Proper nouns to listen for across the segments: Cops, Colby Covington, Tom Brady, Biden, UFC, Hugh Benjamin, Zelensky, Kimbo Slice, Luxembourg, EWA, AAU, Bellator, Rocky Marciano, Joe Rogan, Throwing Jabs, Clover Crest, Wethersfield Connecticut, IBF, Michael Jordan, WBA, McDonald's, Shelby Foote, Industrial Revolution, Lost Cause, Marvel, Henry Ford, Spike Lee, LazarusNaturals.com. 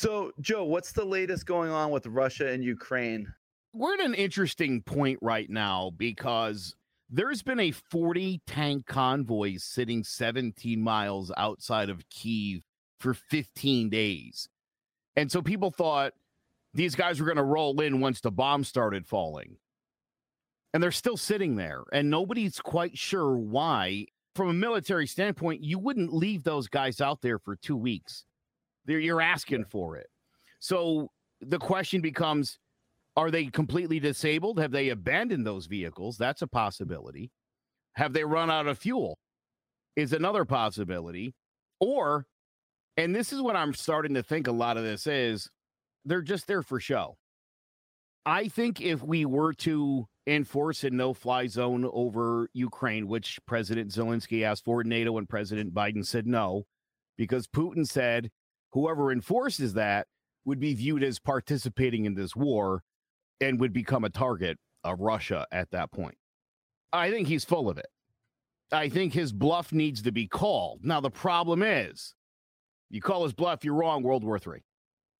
So, Joe, what's the latest going on with Russia and Ukraine? We're at an interesting point right now because there's been a 40-tank convoy sitting 17 miles outside of Kyiv for 15 days. And so people thought these guys were going to roll in once the bomb started falling. And they're still sitting there, and nobody's quite sure why. From a military standpoint, you wouldn't leave those guys out there for 2 weeks. You're asking for it. So the question becomes, are they completely disabled? Have they abandoned those vehicles? That's a possibility. Have they run out of fuel? Is another possibility. Or, and this is what I'm starting to think a lot of this is, they're just there for show. I think if we were to enforce a no-fly zone over Ukraine, which President Zelensky asked for, NATO and President Biden said no, because Putin said whoever enforces that would be viewed as participating in this war and would become a target of Russia at that point. I think he's full of it. I think his bluff needs to be called. Now, the problem is, you call his bluff, you're wrong, World War III.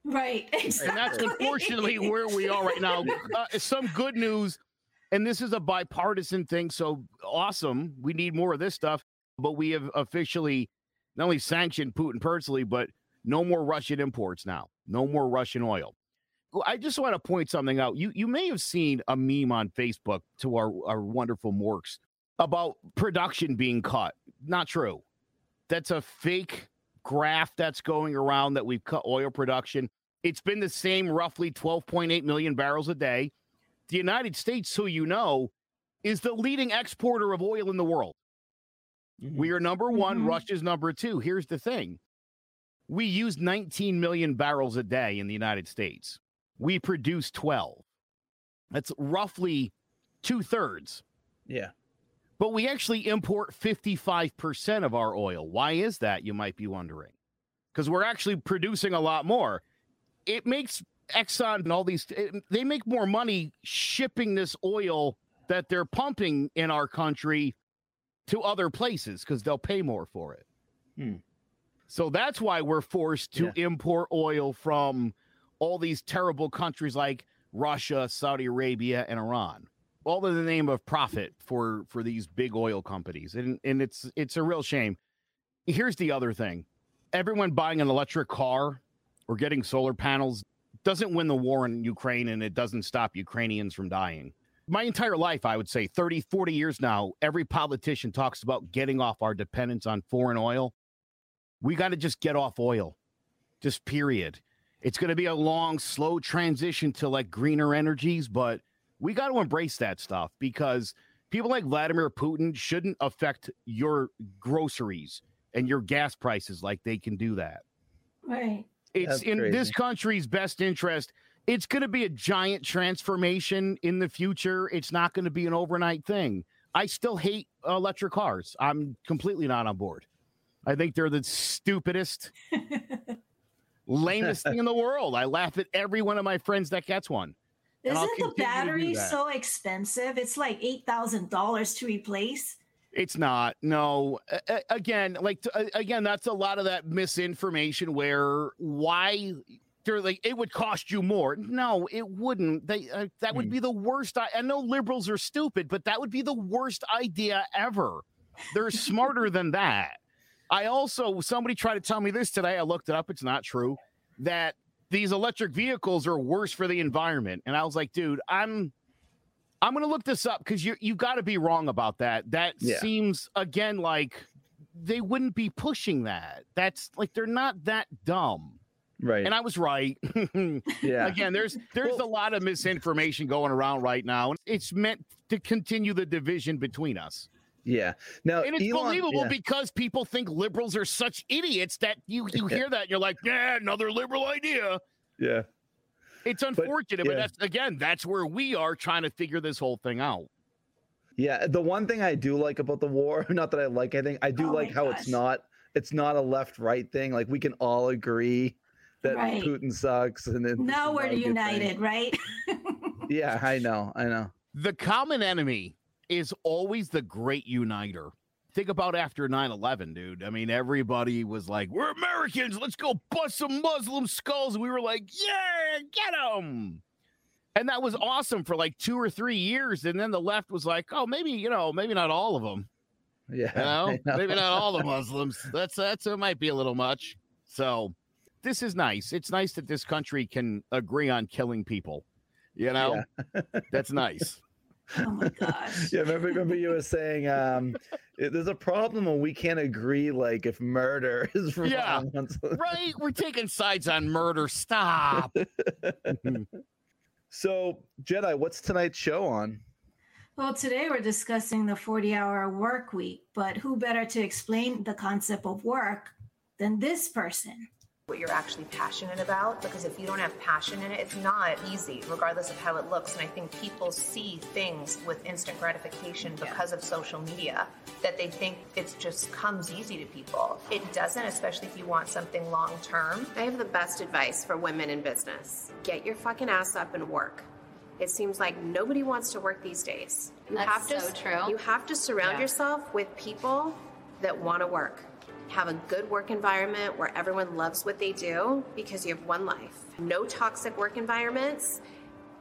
Right, exactly. And that's unfortunately where we are right now. Some good news, and this is a bipartisan thing, so awesome. We need more of this stuff, but we have officially not only sanctioned Putin personally, but no more Russian imports now. No more Russian oil. I just want to point something out. You may have seen a meme on Facebook to our wonderful Morks about production being cut. Not true. That's a fake graph that's going around that we've cut oil production. It's been the same roughly 12.8 million barrels a day. The United States, so you know, is the leading exporter of oil in the world. Mm-hmm. We are number one, Russia's number two. Here's the thing. We use 19 million barrels a day in the United States. We produce 12. That's roughly 2/3. Yeah. But we actually import 55% of our oil. Why is that, you might be wondering? Because we're actually producing a lot more. It makes Exxon and all these, they make more money shipping this oil that they're pumping in our country to other places because they'll pay more for it. Hmm. So that's why we're forced to import oil from all these terrible countries like Russia, Saudi Arabia, and Iran. All in the name of profit for these big oil companies. And it's a real shame. Here's the other thing. Everyone buying an electric car or getting solar panels doesn't win the war in Ukraine, and it doesn't stop Ukrainians from dying. My entire life, I would say 30, 40 years now, every politician talks about getting off our dependence on foreign oil. We got to just get off oil, just period. It's going to be a long, slow transition to like greener energies, but we got to embrace that stuff because people like Vladimir Putin shouldn't affect your groceries and your gas prices like they can do that. Right. It's in this country's best interest. It's going to be a giant transformation in the future. It's not going to be an overnight thing. I still hate electric cars. I'm completely not on board. I think they're the stupidest, lamest thing in the world. I laugh at every one of my friends that gets one. Isn't the battery so expensive? It's like $8,000 to replace. It's not. No. Again, that's a lot of that misinformation where why they're like, it would cost you more. No, it wouldn't. That would be the worst. I know liberals are stupid, but that would be the worst idea ever. They're smarter than that. I also, somebody tried to tell me this today. I looked it up. It's not true that these electric vehicles are worse for the environment. And I was like, dude, I'm going to look this up because you've got to be wrong about that. That seems, again, like they wouldn't be pushing that. That's like they're not that dumb. Right. And I was right. Yeah. Again, there's a lot of misinformation going around right now. It's meant to continue the division between us. Yeah. Now, and it's believable because people think liberals are such idiots that you hear that and you're like, yeah, another liberal idea. Yeah. It's unfortunate, but that's where we are trying to figure this whole thing out. Yeah. The one thing I do like about the war, not that I like anything, I do like how it's not a left-right thing. Like we can all agree that Putin sucks. And then now we're united, right? Yeah, I know. The common enemy is always the great uniter. Think about after 9/11, dude. I mean, everybody was like, we're Americans. Let's go bust some Muslim skulls. And we were like, yeah, get them. And that was awesome for like 2 or 3 years. And then the left was like, oh, maybe, you know, maybe not all of them. Yeah, you know? Maybe not all the Muslims. That's it might be a little much. So this is nice. It's nice that this country can agree on killing people. You know, yeah. That's nice. Oh my gosh. Yeah, remember you were saying there's a problem when we can't agree, like if murder is wrong. Yeah, right. We're taking sides on murder. Stop. So, Jetai, what's tonight's show on? Well, today we're discussing the 40-hour work week, but who better to explain the concept of work than this person? What you're actually passionate about, because if you don't have passion in it, it's not easy, regardless of how it looks. And I think people see things with instant gratification because of social media that they think it just comes easy to people. It doesn't, especially if you want something long term. I have the best advice for women in business. Get your fucking ass up and work. It seems like nobody wants to work these days. That's so true. You have to surround yourself with people that want to work. Have a good work environment where everyone loves what they do, because you have one life. No toxic work environments,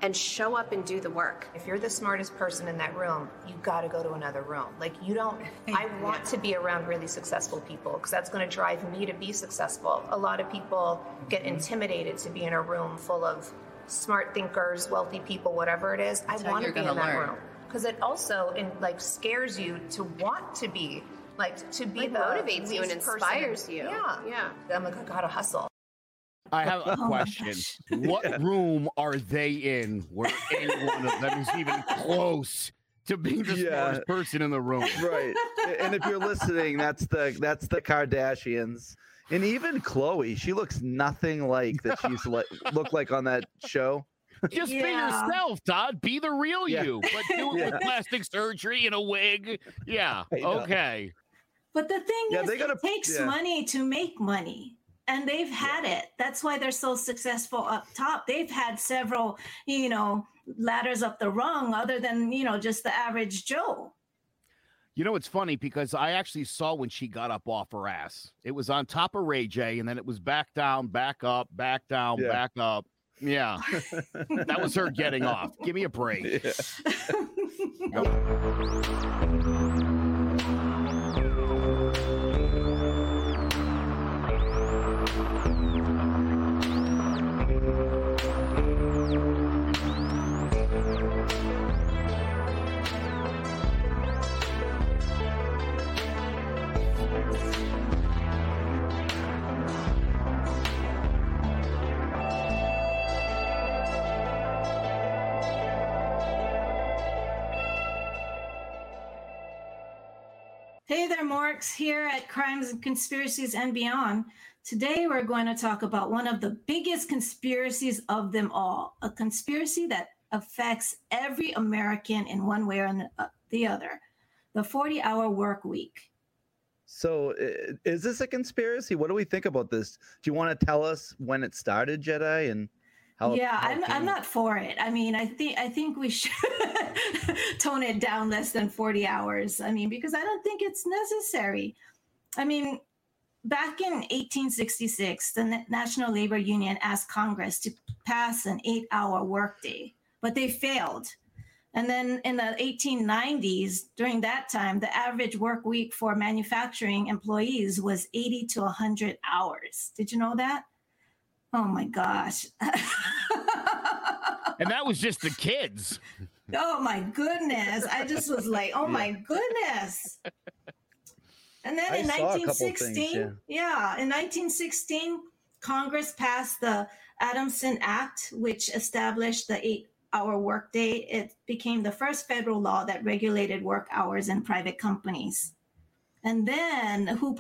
and show up and do the work. If you're the smartest person in that room, you got to go to another room. Like you don't, I want to be around really successful people because that's going to drive me to be successful. A lot of people get intimidated to be in a room full of smart thinkers, wealthy people, whatever it is. I want to be in that room because it also scares you to want to be. Like, to be the motivates you and inspires you. Yeah. I'm like, I gotta hustle. I have a question. What room are they in where anyone of them is even close to being the smartest person in the room? Right. And if you're listening, that's the Kardashians. And even Khloe, she looks nothing like that she's looked like on that show. Just be yourself, Todd. Be the real you. But do it with plastic surgery and a wig. Yeah. Okay. But the thing is, it takes money to make money, and they've had it. That's why they're so successful up top. They've had several, ladders up the rung other than, just the average Joe. You know, it's funny because I actually saw when she got up off her ass. It was on top of Ray J, and then it was back down, back up, back down, back up. Yeah, that was her getting off. Give me a break. Yeah. Hey there, Morks, here at Crimes and Conspiracies and Beyond. Today, we're going to talk about one of the biggest conspiracies of them all, a conspiracy that affects every American in one way or the other, the 40-hour work week. So is this a conspiracy? What do we think about this? Do you want to tell us when it started, Jetai, and how? Yeah, I'm not for it. I mean, I think we should tone it down less than 40 hours. I mean, because I don't think it's necessary. I mean, back in 1866, the National Labor Union asked Congress to pass an 8-hour workday, but they failed. And then in the 1890s, during that time, the average work week for manufacturing employees was 80 to 100 hours. Did you know that? Oh, my gosh. And that was just the kids. Oh, my goodness. I just was like, oh, my goodness. And then in 1916, in 1916, Congress passed the Adamson Act, which established the 8-hour workday. It became the first federal law that regulated work hours in private companies. And then who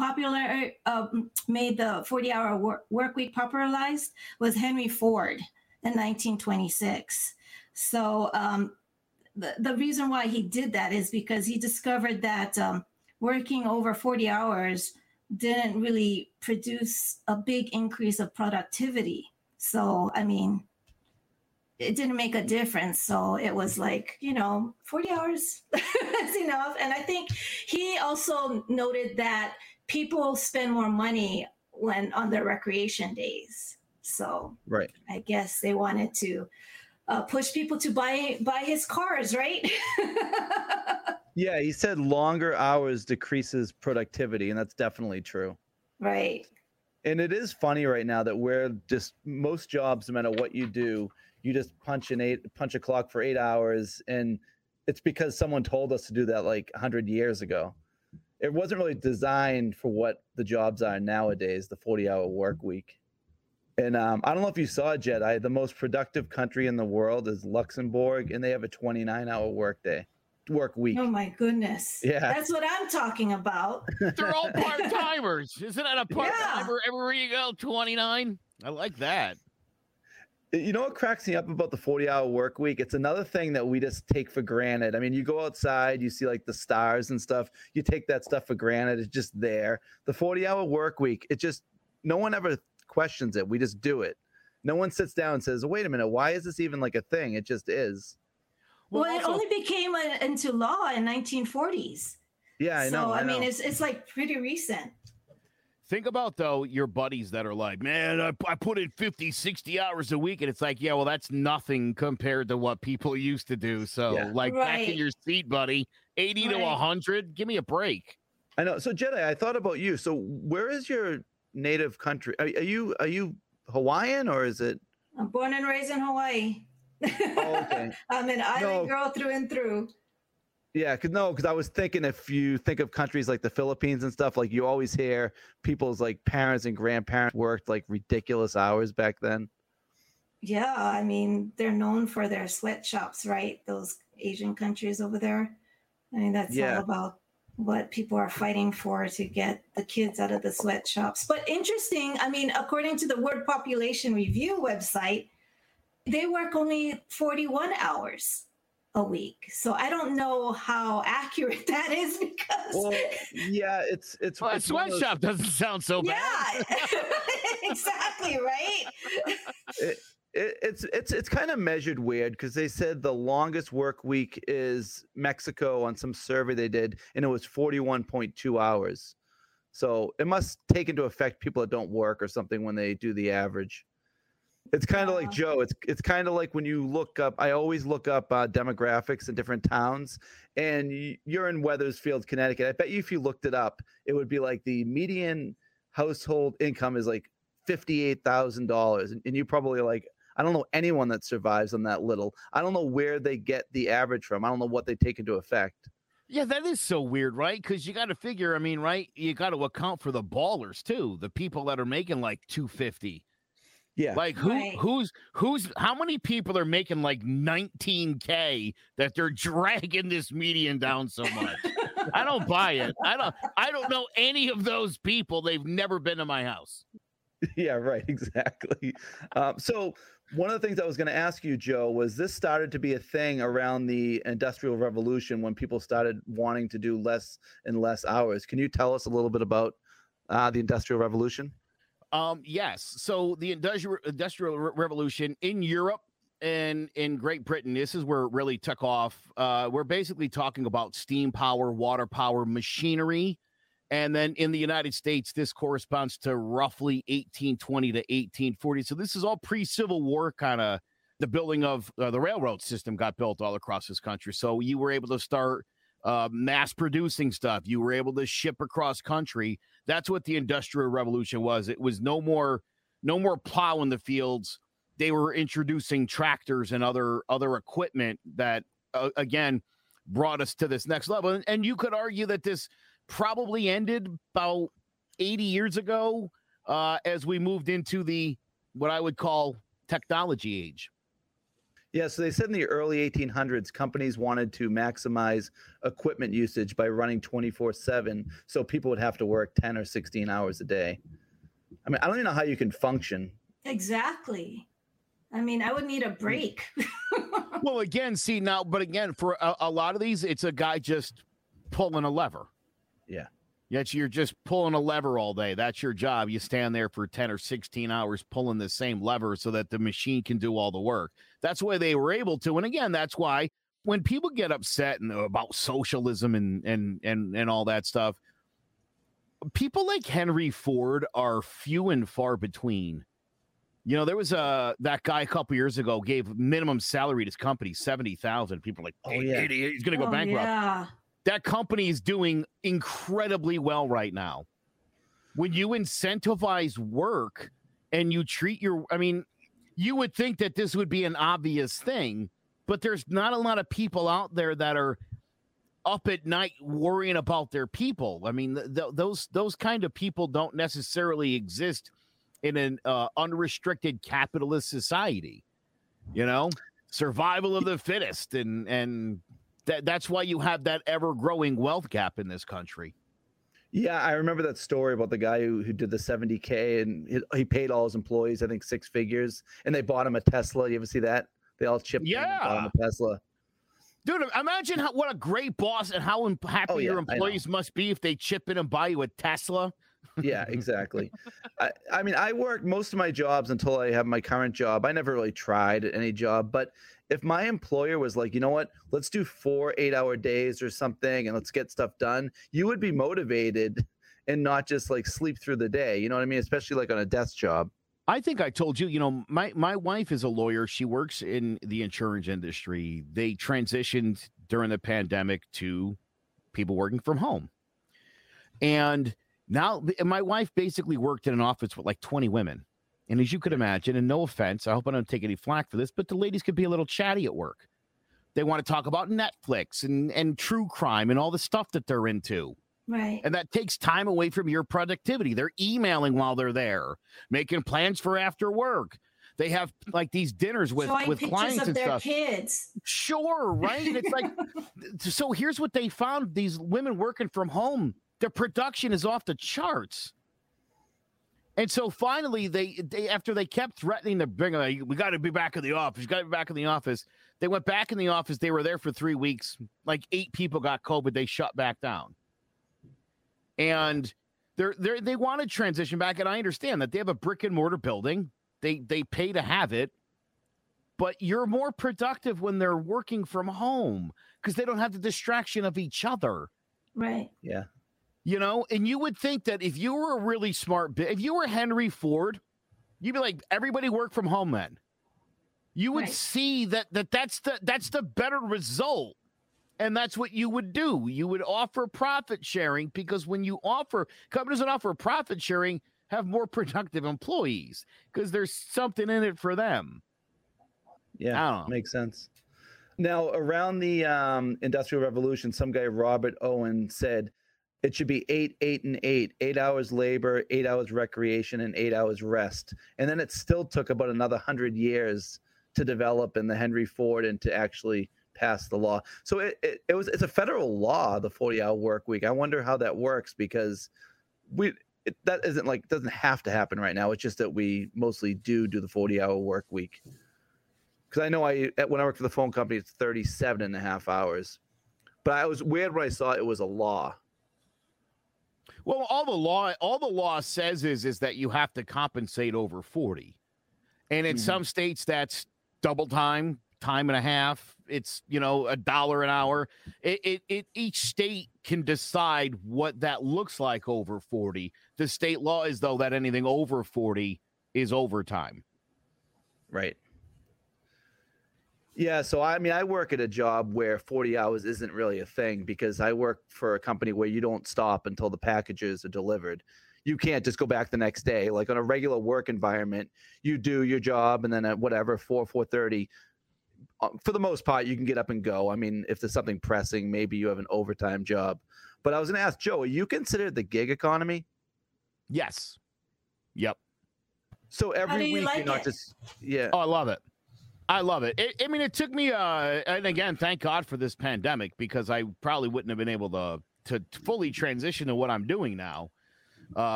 made the 40-hour work week popularized was Henry Ford in 1926. So the reason why he did that is because he discovered that working over 40 hours didn't really produce a big increase of productivity. So, I mean, it didn't make a difference. So it was like, 40 hours is enough. And I think he also noted that people spend more money when on their recreation days. So right. I guess they wanted to push people to buy his cars, right? Yeah, he said longer hours decreases productivity, and that's definitely true. Right. And it is funny right now that we're just most jobs, no matter what you do, you just punch a clock for 8 hours, and it's because someone told us to do that like 100 years ago. It wasn't really designed for what the jobs are nowadays, the 40-hour work week. And I don't know if you saw, Jetai, the most productive country in the world is Luxembourg, and they have a 29-hour work week. Oh, my goodness. Yeah. That's what I'm talking about. They're all part-timers. Isn't that a part-timer everywhere you go, 29? I like that. You know what cracks me up about the 40-hour work week? It's another thing that we just take for granted. I mean, you go outside, you see like the stars and stuff. You take that stuff for granted. It's just there. The 40-hour work week, it just – no one ever questions it. We just do it. No one sits down and says, wait a minute, why is this even like a thing? It just is. Well, it only became into law in 1940s. Yeah, I know. So, I mean, it's like pretty recent. Think about, though, your buddies that are like, man, I put in 50, 60 hours a week. And it's like, yeah, well, that's nothing compared to what people used to do. So, back in your seat, buddy, 80 to 100, give me a break. I know. So, Jetai, I thought about you. So, where is your native country? Are you Hawaiian, or is it? I'm born and raised in Hawaii. Oh, okay. I'm an island girl through and through. Yeah, because I was thinking, if you think of countries like the Philippines and stuff, like you always hear people's like parents and grandparents worked like ridiculous hours back then. Yeah, I mean, they're known for their sweatshops, right? Those Asian countries over there. I mean, that's all about what people are fighting for, to get the kids out of the sweatshops. But interesting, I mean, according to the World Population Review website, they work only 41 hours a week. So I don't know how accurate that is, because it's a sweatshop doesn't sound so bad. Yeah. Exactly, right? It's kind of measured weird, because they said the longest work week is Mexico on some survey they did, and it was 41.2 hours. So it must take into effect people that don't work or something when they do the average. It's kind of like, Joe, it's kind of like when you look up, I always look up demographics in different towns, and you're in Wethersfield, Connecticut. I bet you if you looked it up, it would be like the median household income is like $58,000. And you probably like, I don't know anyone that survives on that little. I don't know where they get the average from. I don't know what they take into effect. Yeah, that is so weird, right? Because you got to figure, I mean, right, you got to account for the ballers too, the people that are making like $250. Yeah. Like how many people are making like 19K that they're dragging this median down so much? I don't buy it. I don't know any of those people. They've never been to my house. Yeah, right. Exactly. So one of the things I was going to ask you, Joe, was this started to be a thing around the Industrial Revolution, when people started wanting to do less and less hours. Can you tell us a little bit about the Industrial Revolution? Yes. So the Industrial Revolution in Europe and in Great Britain, this is where it really took off. We're basically talking about steam power, water power, machinery. And then in the United States, this corresponds to roughly 1820 to 1840. So this is all pre-Civil War, kind of the building of the railroad system got built all across this country. So you were able to start mass producing stuff. You were able to ship across country. That's what the Industrial Revolution was. It was no more plow in the fields. They were introducing tractors and other equipment that again brought us to this next level. And you could argue that this probably ended about 80 years ago as we moved into the what I would call technology age. Yeah, so they said in the early 1800s, companies wanted to maximize equipment usage by running 24/7, so people would have to work 10 or 16 hours a day. I mean, I don't even know how you can function. Exactly. I mean, I would need a break. Well, again, see now, but again, for a lot of these, it's a guy just pulling a lever. Yeah. Yet you're just pulling a lever all day. That's your job. You stand there for 10 or 16 hours pulling the same lever so that the machine can do all the work. That's why they were able to. And again, that's why when people get upset and about socialism and all that stuff, people like Henry Ford are few and far between. You know, there was that guy a couple years ago gave minimum salary to his company, $70,000. People are like, oh, yeah, idiot, he's going to go bankrupt. Yeah. That company is doing incredibly well right now. When you incentivize work and you treat your, I mean, you would think that this would be an obvious thing, but there's not a lot of people out there that are up at night worrying about their people. I mean, those kind of people don't necessarily exist in an unrestricted capitalist society, you know, survival of the fittest and that's why you have that ever-growing wealth gap in this country. Yeah, I remember that story about the guy who did the 70K, and he paid all his employees, I think, six figures, and they bought him a Tesla. You ever see that? They all chipped in and bought him a Tesla. Dude, imagine what a great boss and how happy your employees must be if they chip in and buy you a Tesla. Yeah, exactly. I mean, I worked most of my jobs until I have my current job. I never really tried any job, but if my employer was like, you know what, let's do 4 8-hour days or something and let's get stuff done, you would be motivated and not just like sleep through the day. You know what I mean? Especially like on a desk job. I think I told you, you know, my wife is a lawyer. She works in the insurance industry. They transitioned during the pandemic to people working from home. And now my wife basically worked in an office with like 20 women. And as you could imagine, and no offense, I hope I don't take any flack for this, but the ladies could be a little chatty at work. They want to talk about Netflix and true crime and all the stuff that they're into. Right. And that takes time away from your productivity. They're emailing while they're there, making plans for after work. They have like these dinners with clients and stuff. Kids. Sure, right? It's like, so here's what they found. These women working from home, their production is off the charts. And so finally, they after they kept threatening to bring, like, we got to be back in the office, They went back in the office. They were there for 3 weeks. Like 8 people got COVID. They shut back down. And they want to transition back. And I understand that they have a brick and mortar building. They pay to have it. But you're more productive when they're working from home because they don't have the distraction of each other. Right. Yeah. You know, and you would think that if you were a really smart, if you were Henry Ford, you'd be like, everybody work from home then. You would see that's the better result. And that's what you would do. You would offer profit sharing because when you offer, companies that offer profit sharing have more productive employees because there's something in it for them. Yeah, I don't know. Makes sense. Now, around the Industrial Revolution, some guy, Robert Owen, said, it should be 8, 8, and 8, 8 hours labor, 8 hours recreation, and 8 hours rest. And then it still took about another 100 years to develop in the Henry Ford and to actually pass the law. So it's a federal law, the 40-hour work week. I wonder how that works because that isn't like doesn't have to happen right now. It's just that we mostly do the 40-hour work week. Because I know when I worked for the phone company, it's 37 and a half hours. But I was weird when I saw it was a law. Well, all the law says is that you have to compensate over 40. And in some states, that's double time, time and a half. It's, you know, $1 an hour. Each state can decide what that looks like over 40. The state law is, though, that anything over 40 is overtime. Right. Yeah, so I mean, I work at a job where 40 hours isn't really a thing because I work for a company where you don't stop until the packages are delivered. You can't just go back the next day. Like on a regular work environment, you do your job and then at whatever, 4:30, for the most part, you can get up and go. I mean, if there's something pressing, maybe you have an overtime job. But I was going to ask, Joe, are you considered the gig economy? Yes. Yep. So every week you're not just – yeah. Oh, I love it. I love it. I mean, it took me, and again, thank God for this pandemic because I probably wouldn't have been able to fully transition to what I'm doing now,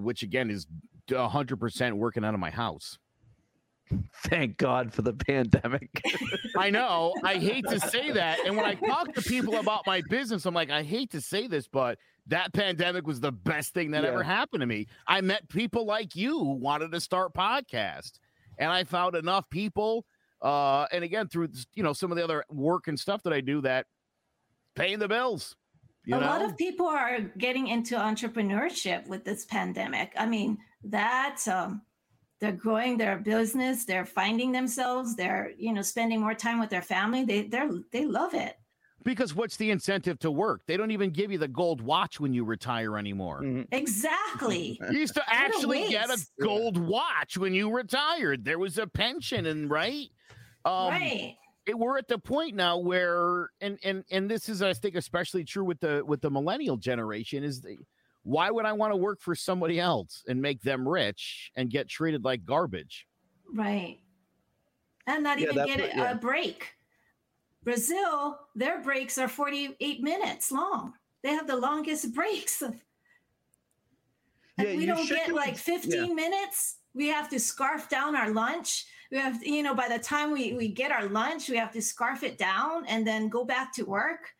which again is 100% working out of my house. Thank God for the pandemic. I know. I hate to say that. And when I talk to people about my business, I'm like, I hate to say this, but that pandemic was the best thing that ever happened to me. I met people like you who wanted to start podcasts, and I found enough people. And again, through, you know, some of the other work and stuff that I do, that paying the bills. A lot of people are getting into entrepreneurship with this pandemic. I mean, they're growing their business. They're finding themselves. They're, you know, spending more time with their family. They love it. Because what's the incentive to work? They don't even give you the gold watch when you retire anymore. Mm-hmm. Exactly. You used to actually get a gold watch when you retired. There was a pension, and right. We're at the point now where, and this is, I think, especially true with the millennial generation, is why would I want to work for somebody else and make them rich and get treated like garbage? Right. And not even get a break. Brazil, their breaks are 48 minutes long. They have the longest breaks. And we don't get like 15 minutes. We have to scarf down our lunch. We have, you know, by the time we get our lunch, we have to scarf it down and then go back to work.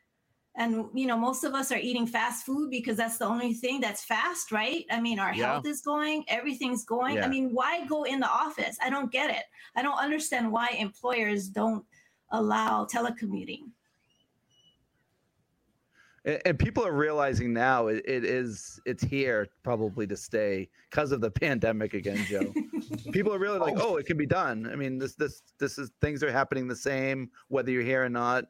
And, you know, most of us are eating fast food because that's the only thing that's fast, right? I mean, our health is going, everything's going. Yeah. I mean, why go in the office? I don't get it. I don't understand why employers don't allow telecommuting. And people are realizing now it's here probably to stay because of the pandemic again, Joe. People are really like, oh, it can be done. I mean, this is, things are happening the same, whether you're here or not.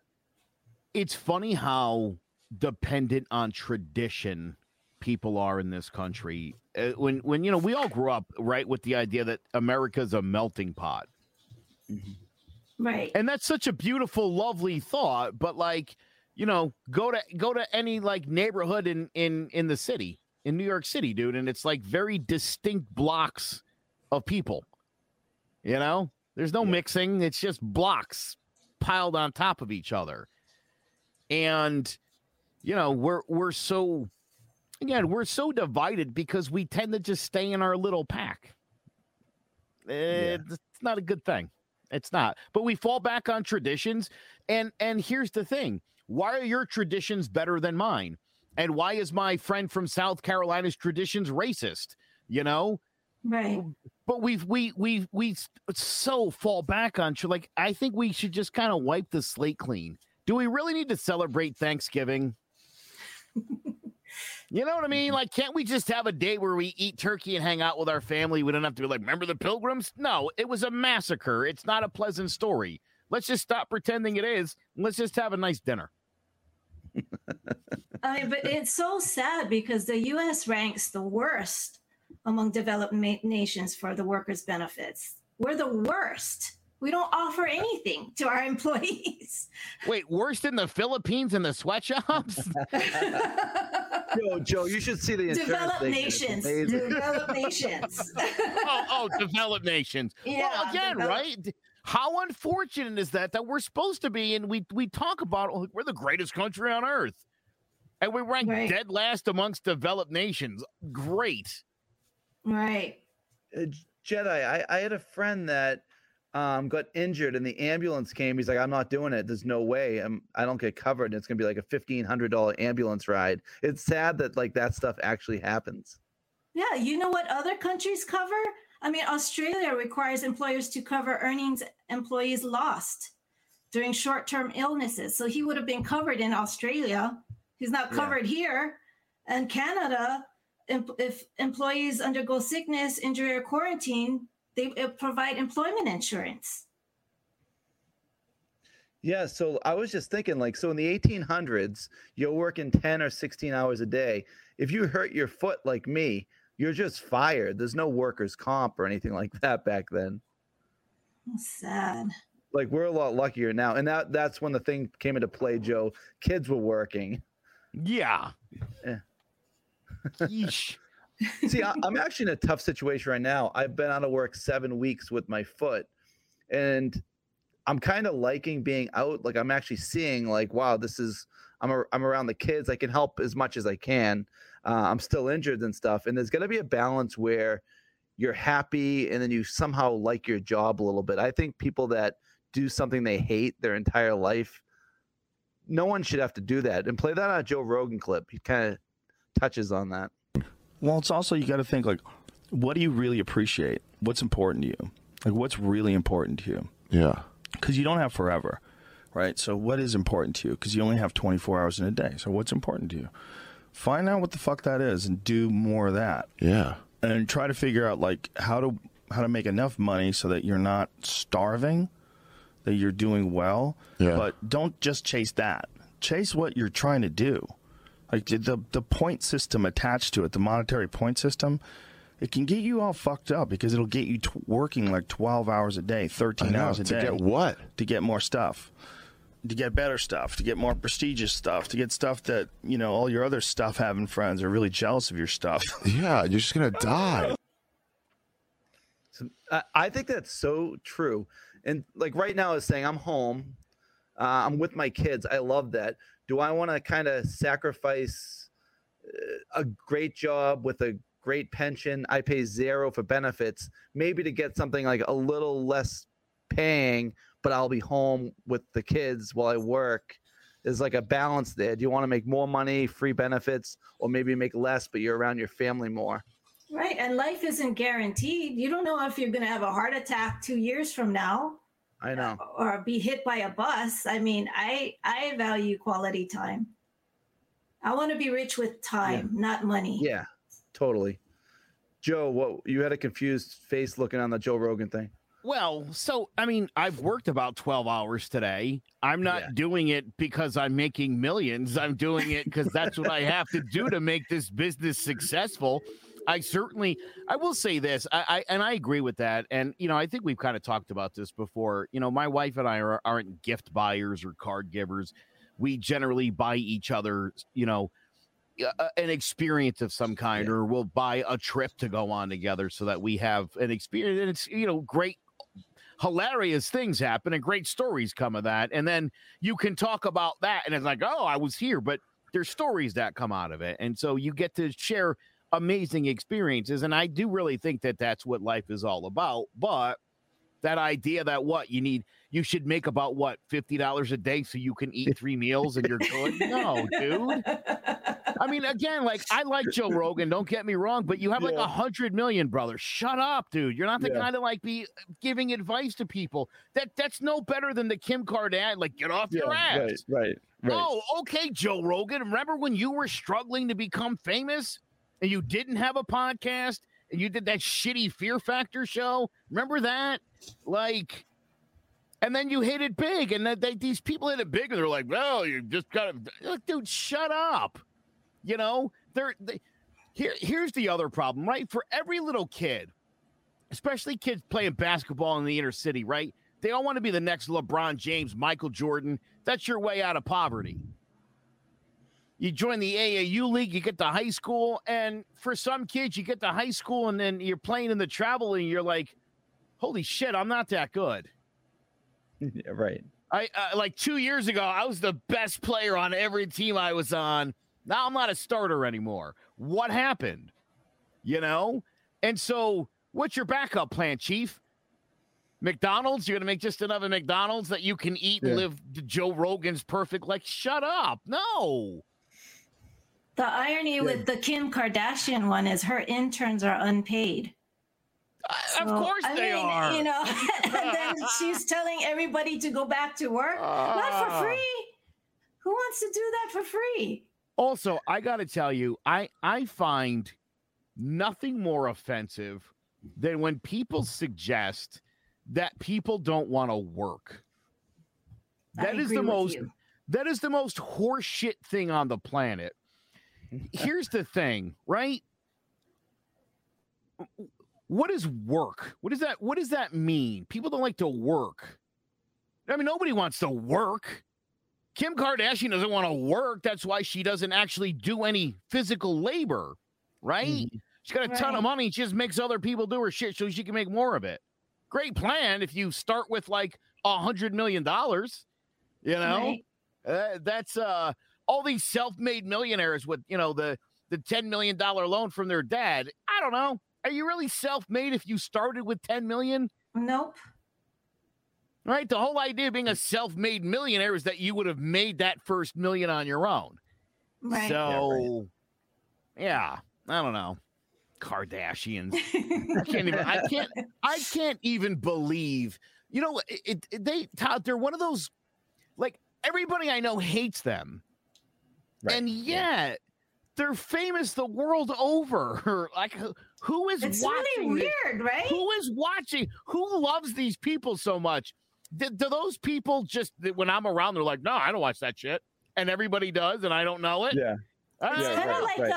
It's funny how dependent on tradition people are in this country. When you know, we all grew up, right, with the idea that America's a melting pot. Mm-hmm. Right. And that's such a beautiful, lovely thought, but like, you know, go to any like neighborhood in the city, in New York City, dude, and it's like very distinct blocks of people. You know, there's no mixing. It's just blocks piled on top of each other. And, you know, we're so divided because we tend to just stay in our little pack. It's not a good thing. It's not. But we fall back on traditions. And here's the thing. Why are your traditions better than mine? And why is my friend from South Carolina's traditions racist? You know? Right. But we so fall back on, like, I think we should just kind of wipe the slate clean. Do we really need to celebrate Thanksgiving? You know what I mean? Like, can't we just have a day where we eat turkey and hang out with our family? We don't have to be like, remember the Pilgrims? No, it was a massacre. It's not a pleasant story. Let's just stop pretending it is. Let's just have a nice dinner. I mean, but it's so sad because the U.S. ranks the worst among developed nations for the workers' benefits. We're the worst. We don't offer anything to our employees. Wait, worse than the Philippines and the sweatshops? Joe, you should see the developed nations. Developed nations. Developed nations. Yeah, well, again, right? How unfortunate is that we're supposed to be, and we talk about, oh, we're the greatest country on earth, and we rank dead last amongst developed nations. Great. Right. Jetai, I had a friend that got injured and the ambulance came. He's like, I'm not doing it. There's no way. I don't get covered. And it's going to be like a $1,500 ambulance ride. It's sad that like that stuff actually happens. Yeah. You know what other countries cover? I mean, Australia requires employers to cover earnings employees lost during short-term illnesses. So he would have been covered in Australia. He's not covered here. And Canada, if employees undergo sickness, injury, or quarantine, they provide employment insurance. Yeah, so I was just thinking, like, so in the 1800s, you're working 10 or 16 hours a day. If you hurt your foot like me, you're just fired. There's no workers' comp or anything like that back then. That's sad. Like, we're a lot luckier now. And that's when the thing came into play, Joe. Kids were working. Yeah. Yeesh. See, I'm actually in a tough situation right now. I've been out of work 7 weeks with my foot, and I'm kind of liking being out. Like, I'm actually seeing, like, wow, this is, I'm around the kids. I can help as much as I can. I'm still injured and stuff. And there's going to be a balance where you're happy and then you somehow like your job a little bit. I think people that do something they hate their entire life, no one should have to do that. And play that on a Joe Rogan clip. He kind of touches on that. Well, it's also, you got to think, like, what do you really appreciate? What's important to you? Like, what's really important to you? Yeah. Because you don't have forever, right? So what is important to you? Because you only have 24 hours in a day. So what's important to you? Find out what the fuck that is and do more of that. Yeah. And try to figure out, like, how to make enough money so that you're not starving, that you're doing well. Yeah. But don't just chase that. Chase what you're trying to do. Like, the point system attached to it, the monetary point system, it can get you all fucked up because it'll get you working like 12 hours a day, 13 hours a day. To get what? To get more stuff. To get better stuff. To get more prestigious stuff. To get stuff that, you know, all your other stuff having friends are really jealous of your stuff. Yeah, you're just going to die. So, I think that's so true. And like right now is saying I'm home. I'm with my kids. I love that. Do I want to kind of sacrifice a great job with a great pension? I pay zero for benefits, maybe to get something like a little less paying, but I'll be home with the kids while I work. There's like a balance there. Do you want to make more money, free benefits, or maybe make less, but you're around your family more? Right. And life isn't guaranteed. You don't know if you're going to have a heart attack 2 years from now. I know. Or be hit by a bus. I mean, I value quality time. I want to be rich with time, not money. Yeah, totally. Joe, what, you had a confused face looking on the Joe Rogan thing. Well, so, I mean, I've worked about 12 hours today. I'm not doing it because I'm making millions. I'm doing it because that's what I have to do to make this business successful. I will say this, and I agree with that. And, you know, I think we've kind of talked about this before. You know, my wife and I aren't gift buyers or card givers. We generally buy each other, you know, an experience of some kind, or we'll buy a trip to go on together so that we have an experience. And it's, you know, great, hilarious things happen and great stories come of that. And then you can talk about that. And it's like, oh, I was here, but there's stories that come out of it. And so you get to share amazing experiences, and I do really think that that's what life is all about. But that idea that what you need, you should make about what $50 a day so you can eat 3 meals and you're good. No, dude. I mean, again, like I like Joe Rogan. Don't get me wrong, but you have like 100 million, brother. Shut up, dude. You're not the guy to like be giving advice to people. That's no better than the Kim Kardashian. Like, get off your ass. Right. Oh, okay, Joe Rogan. Remember when you were struggling to become famous? And you didn't have a podcast, and you did that shitty Fear Factor show. Remember that? Like, and then you hit it big, and these people hit it big, and they're like, well, you just got to, dude, shut up. You know, here's the other problem, right? For every little kid, especially kids playing basketball in the inner city, right? They all want to be the next LeBron James, Michael Jordan. That's your way out of poverty. You join the AAU league, you get to high school, and for some kids, you get to high school and then you're playing in the travel and you're like, holy shit, I'm not that good. Yeah, right. I like 2 years ago, I was the best player on every team I was on. Now I'm not a starter anymore. What happened? You know? And so what's your backup plan, Chief? McDonald's? You're going to make just another McDonald's that you can eat and live Joe Rogan's perfect? Like, shut up. No. The irony with the Kim Kardashian one is her interns are unpaid. So, of course they are. You know, and then she's telling everybody to go back to work. Not for free. Who wants to do that for free? Also, I got to tell you, I find nothing more offensive than when people suggest that people don't want to work. That is the most horseshit thing on the planet. Here's the thing, right? What is work? What does that mean? People don't like to work. I mean, nobody wants to work. Kim Kardashian doesn't want to work. That's why she doesn't actually do any physical labor, right? Mm-hmm. She's got a ton of money. She just makes other people do her shit so she can make more of it. Great plan if you start with like $100 million, you know, that's all these self-made millionaires with, you know, the $10 million loan from their dad. I don't know. Are you really self-made if you started with 10 million? Nope. Right. The whole idea of being a self-made millionaire is that you would have made that first million on your own. Right. So Yeah, I don't know. Kardashians. I can't even believe. You know, Todd, they're one of those, like, everybody I know hates them. Right. And yet they're famous the world over. Like, who is it's watching? It's really weird, right? Who is watching? Who loves these people so much? Do those people just, when I'm around, they're like, no, I don't watch that shit. And everybody does, and I don't know it. Yeah. It's kind of like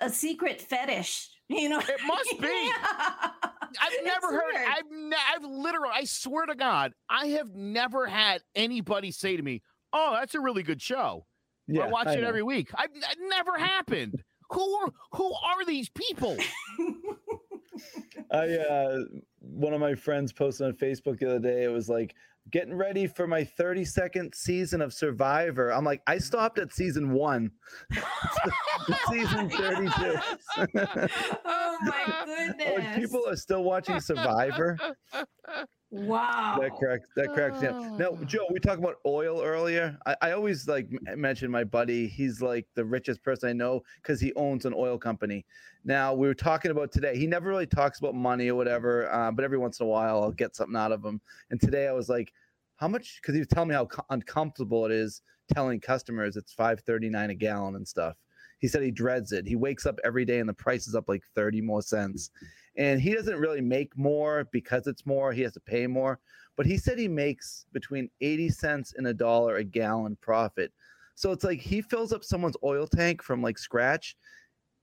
a secret fetish, you know? It must be. Yeah. I've never heard. I've literally, I swear to God, I have never had anybody say to me, "Oh, that's a really good show. Yeah, I watch it every week." It never happened. Who are these people? One of my friends posted on Facebook the other day. It was like, getting ready for my 32nd season of Survivor. I'm like, I stopped at season 1. Season 32. Oh my goodness. Like, people are still watching Survivor. Wow. That cracks me up. Now, Joe, we talked about oil earlier. I always like mention my buddy. He's like the richest person I know because he owns an oil company. Now, we were talking about today. He never really talks about money or whatever, but every once in a while I'll get something out of him. And today I was like, how much? Because he was telling me how uncomfortable it is telling customers it's $5.39 a gallon and stuff. He said he dreads it. He wakes up every day and the price is up like 30 more cents. And he doesn't really make more because it's more. He has to pay more. But he said he makes between 80 cents and $1 a gallon profit. So it's like he fills up someone's oil tank from like scratch.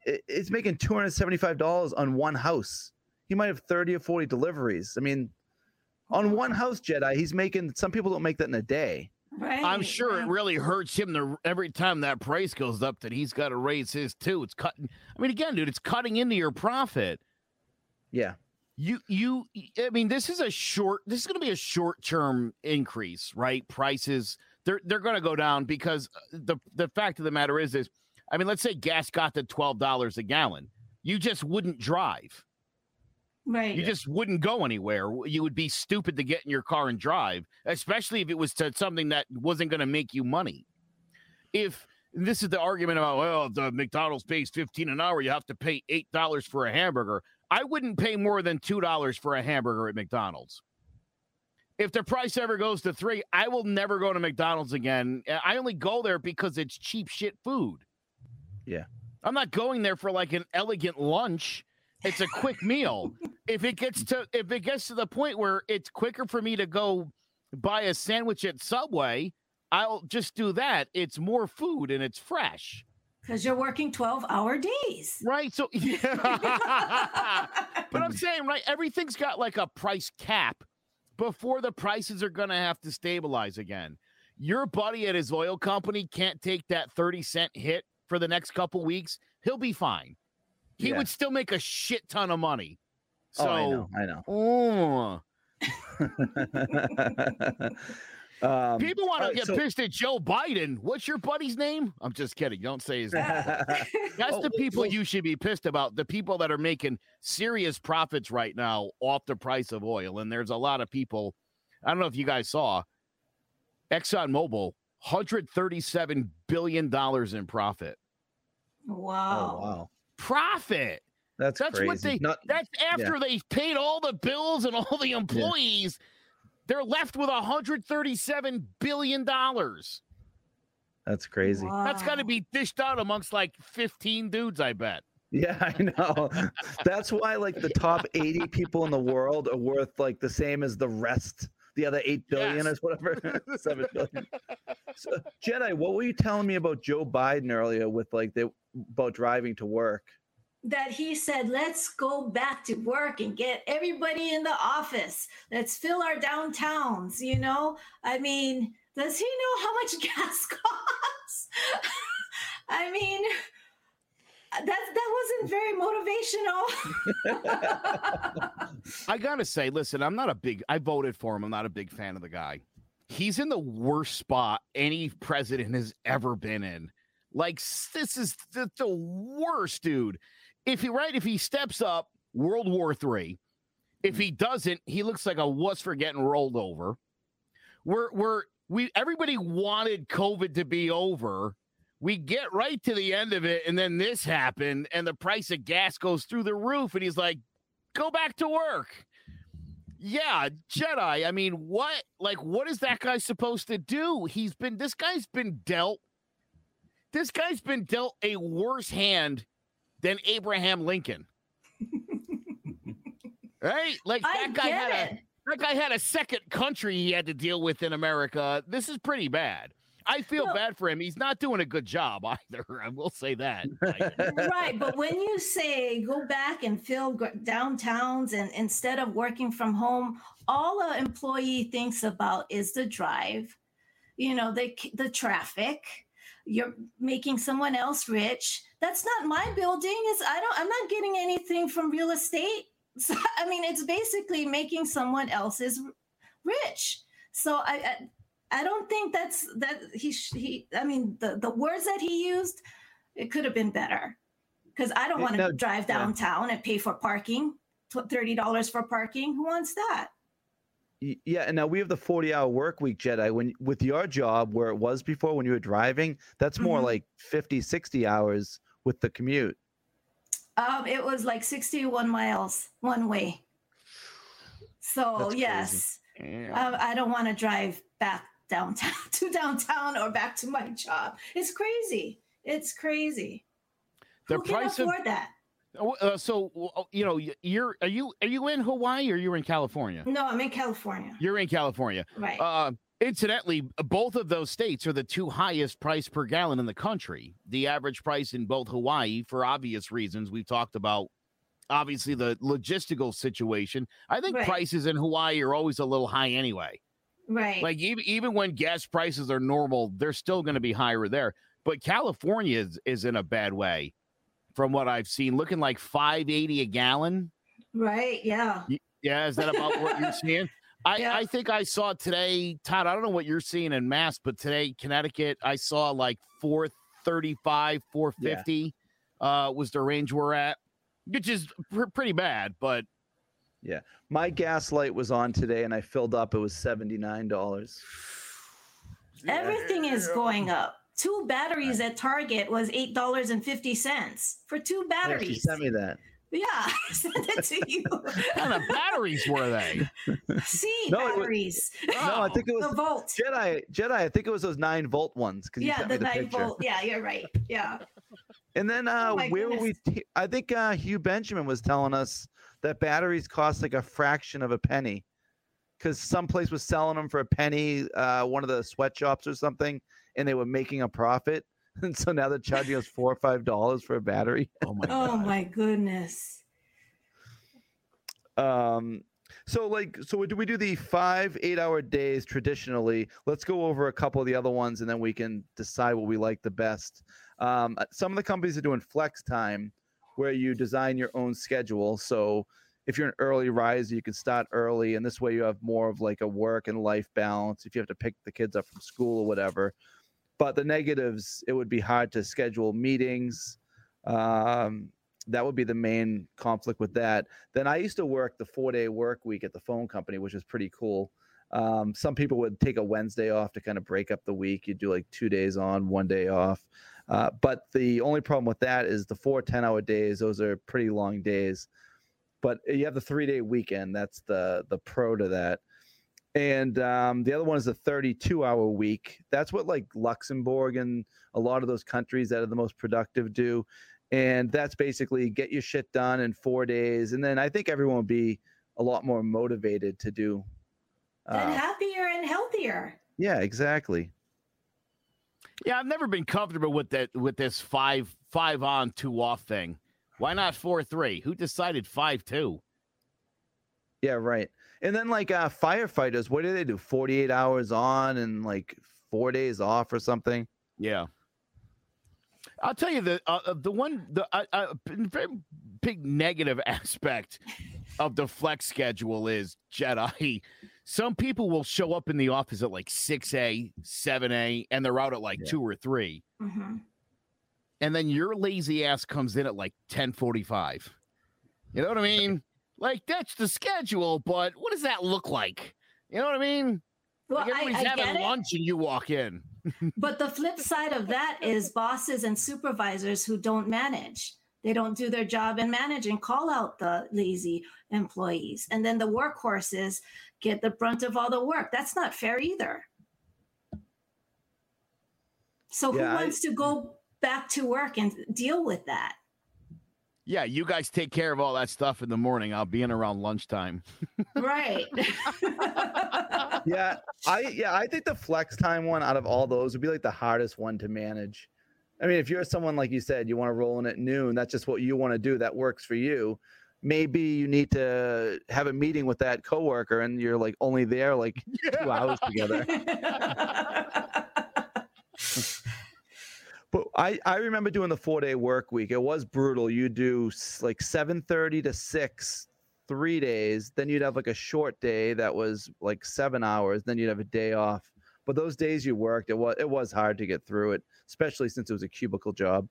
It's making $275 on one house. He might have 30 or 40 deliveries. I mean, on one house, Jetai, he's making, some people don't make that in a day. Right. I'm sure it really hurts him every time that price goes up that he's got to raise his too. It's cutting. I mean, again, dude, it's cutting into your profit. Yeah. I mean, this is going to be a short-term increase, right? Prices, they're going to go down because the fact of the matter is, I mean, let's say gas got to $12 a gallon. You just wouldn't drive. Right. You just wouldn't go anywhere. You would be stupid to get in your car and drive, especially if it was to something that wasn't going to make you money. If this is the argument about, well, if the McDonald's pays $15 an hour, you have to pay $8 for a hamburger. I wouldn't pay more than $2 for a hamburger at McDonald's. If the price ever goes to $3, I will never go to McDonald's again. I only go there because it's cheap shit food. Yeah. I'm not going there for like an elegant lunch. It's a quick meal. If it gets to the point where it's quicker for me to go buy a sandwich at Subway, I'll just do that. It's more food and it's fresh. Because you're working 12-hour days. Right. So, yeah. But I'm saying, right, everything's got like a price cap before the prices are going to have to stabilize again. Your buddy at his oil company can't take that 30-cent hit for the next couple weeks. He'll be fine. He would still make a shit ton of money. So, I know. People want to get pissed at Joe Biden. What's your buddy's name? I'm just kidding. Don't say his name. That's the people you should be pissed about. The people that are making serious profits right now off the price of oil. And there's a lot of people. I don't know if you guys saw ExxonMobil, $137 billion in profit. Wow. Oh, wow. Profit. That's crazy. That's after they paid all the bills and all the employees. They're left with $137 billion. That's crazy. Wow. That's got to be dished out amongst like 15 dudes, I bet. Yeah, I know. That's why like the top 80 people in the world are worth like the same as the rest. The other 8 billion or whatever. 7 billion. So, Jetai, what were you telling me about Joe Biden earlier with like about driving to work? That he said, let's go back to work and get everybody in the office. Let's fill our downtowns, you know? I mean, does he know how much gas costs? I mean, that wasn't very motivational. I got to say, listen, I voted for him. I'm not a big fan of the guy. He's in the worst spot any president has ever been in. Like, this is the worst, dude. If he steps up, World War III. If he doesn't, he looks like a wuss for getting rolled over. Everybody wanted COVID to be over. we get right to the end of it, and then this happened, and the price of gas goes through the roof, and he's like, go back to work. Yeah, Jetai. I mean, what? Like, what is that guy supposed to do? This guy's been dealt a worse hand than Abraham Lincoln. Right? Like, that guy had a second country he had to deal with in America. This is pretty bad. I feel bad for him. He's not doing a good job either. I will say that. Right. But when you say go back and fill downtowns and instead of working from home, all an employee thinks about is the drive, the traffic. You're making someone else rich. That's not my building. I'm not getting anything from real estate. So, I mean, it's basically making someone else's rich. So I don't think that he I mean, the words that he used, it could have been better, because I don't want to drive downtown and pay for parking, $30 for parking. Who wants that? Yeah. And now we have the 40-hour work week, Jetai. When with your job where it was before, when you were driving, that's more like 50, 60 hours with the commute. It was like 61 miles one way. So, that's yes, I don't want to drive back downtown or back to my job. It's crazy. Who can afford that? So are you in Hawaii or you're in California? No, I'm in California. You're in California, right? Incidentally, both of those states are the two highest price per gallon in the country. The average price in both Hawaii, for obvious reasons, we've talked about. Obviously, the logistical situation. I think prices in Hawaii are always a little high anyway. Right. Like even when gas prices are normal, they're still going to be higher there. But California is in a bad way, from what I've seen, looking like $5.80 a gallon. Right. Yeah. Yeah. Is that about what you're seeing? I think I saw today, Todd. I don't know what you're seeing in Mass, but today Connecticut, I saw like $4.35, $4.50 was the range we're at, which is pretty bad, but. Yeah. My gas light was on today and I filled up. It was $79. Everything is going up. Two batteries at Target was $8.50 for two batteries. Yeah, she sent me that. Yeah, I sent it to you. What kind of batteries were they? C batteries. No, I think it was the volt. Jetai, I think it was those 9-volt ones. Yeah, the 9-volt. Yeah, you're right. Yeah. And then I think Hugh Benjamin was telling us that batteries cost like a fraction of a penny, because someplace was selling them for a penny, one of the sweatshops or something, and they were making a profit. And so now they're charging us $4 or $5 for a battery. Oh my goodness. So do we do the 5 8-hour days traditionally? Let's go over a couple of the other ones, and then we can decide what we like the best. Some of the companies are doing flex time, where you design your own schedule. So if you're an early riser, you can start early, and this way you have more of like a work and life balance if you have to pick the kids up from school or whatever. But the negatives, it would be hard to schedule meetings. That would be the main conflict with that. Then I used to work the 4-day work week at the phone company, which was pretty cool. Some people would take a Wednesday off to kind of break up the week. You'd do like 2 days on, 1 day off. But the only problem with that is the 4 10-hour days. Those are pretty long days. But you have the 3-day weekend. That's the pro to that. And the other one is a 32-hour week. That's what like Luxembourg and a lot of those countries that are the most productive do. And that's basically get your shit done in 4 days. And then I think everyone will be a lot more motivated to do. And happier and healthier. Yeah, exactly. Yeah, I've never been comfortable with that, with this 5 on, 2 off thing. Why not 4-3? Who decided 5-2? Yeah, right. And then, like, firefighters, what do they do? 48 hours on and, like, 4 days off or something? Yeah. I'll tell you, the very big negative aspect of the flex schedule is, Jetai, some people will show up in the office at, like, 6A, 7A, and they're out at, like, 2 or 3. Mm-hmm. And then your lazy ass comes in at, like, 10:45. You know what I mean? Like, that's the schedule, but what does that look like? You know what I mean? Well, like everybody's having lunch and you walk in. But the flip side of that is bosses and supervisors who don't manage. They don't do their job and manage and call out the lazy employees. And then the workhorses get the brunt of all the work. That's not fair either. So who wants to go back to work and deal with that? Yeah, you guys take care of all that stuff in the morning. I'll be in around lunchtime. Right. I think the flex time one out of all those would be like the hardest one to manage. I mean, if you're someone, like you said, you want to roll in at noon, that's just what you want to do. That works for you. Maybe you need to have a meeting with that coworker and you're like only there like 2 hours together. But I remember doing the 4-day work week. It was brutal. You do like 7:30 to 6, 3 days. Then you'd have like a short day that was like 7 hours. Then you'd have a day off. But those days you worked, it was hard to get through it, especially since it was a cubicle job.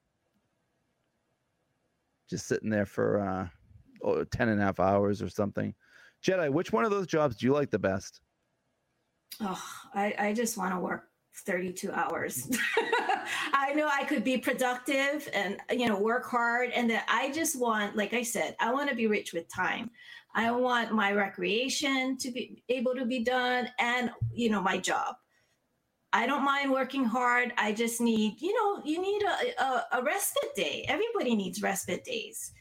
Just sitting there for 10 and a half hours or something. Jetai, which one of those jobs do you like the best? Oh, I just want to work 32 hours. I know I could be productive and, work hard. And that I just want, like I said, I want to be rich with time. I want my recreation to be able to be done and, my job. I don't mind working hard. I just need, you need a respite day. Everybody needs respite days.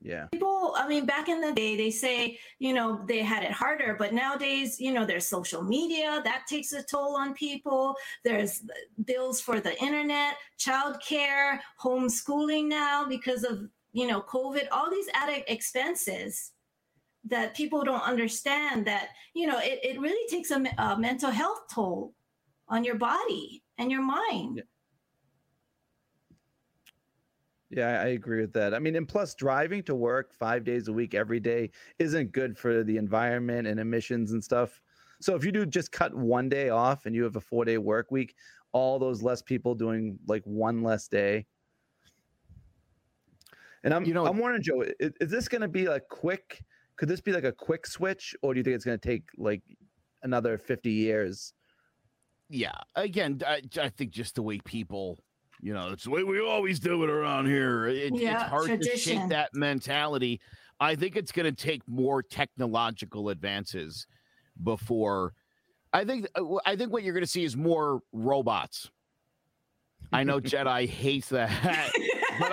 Yeah. People, back in the day, they say, they had it harder, but nowadays, there's social media that takes a toll on people. There's bills for the internet, childcare, homeschooling now because of, COVID, all these added expenses that people don't understand that, it really takes a mental health toll on your body and your mind. Yeah. Yeah, I agree with that. And plus driving to work 5 days a week every day isn't good for the environment and emissions and stuff. So if you do just cut one day off and you have a 4-day work week, all those less people doing like one less day. And I'm wondering, Joe, is this going to be like quick? Could this be like a quick switch, or do you think it's going to take like another 50 years? Yeah. Again, I think just the way people. It's the way we always do it around here. It's hard tradition. To shake that mentality. I think it's going to take more technological advances before. I think what you're going to see is more robots. I know Jetai hates that, but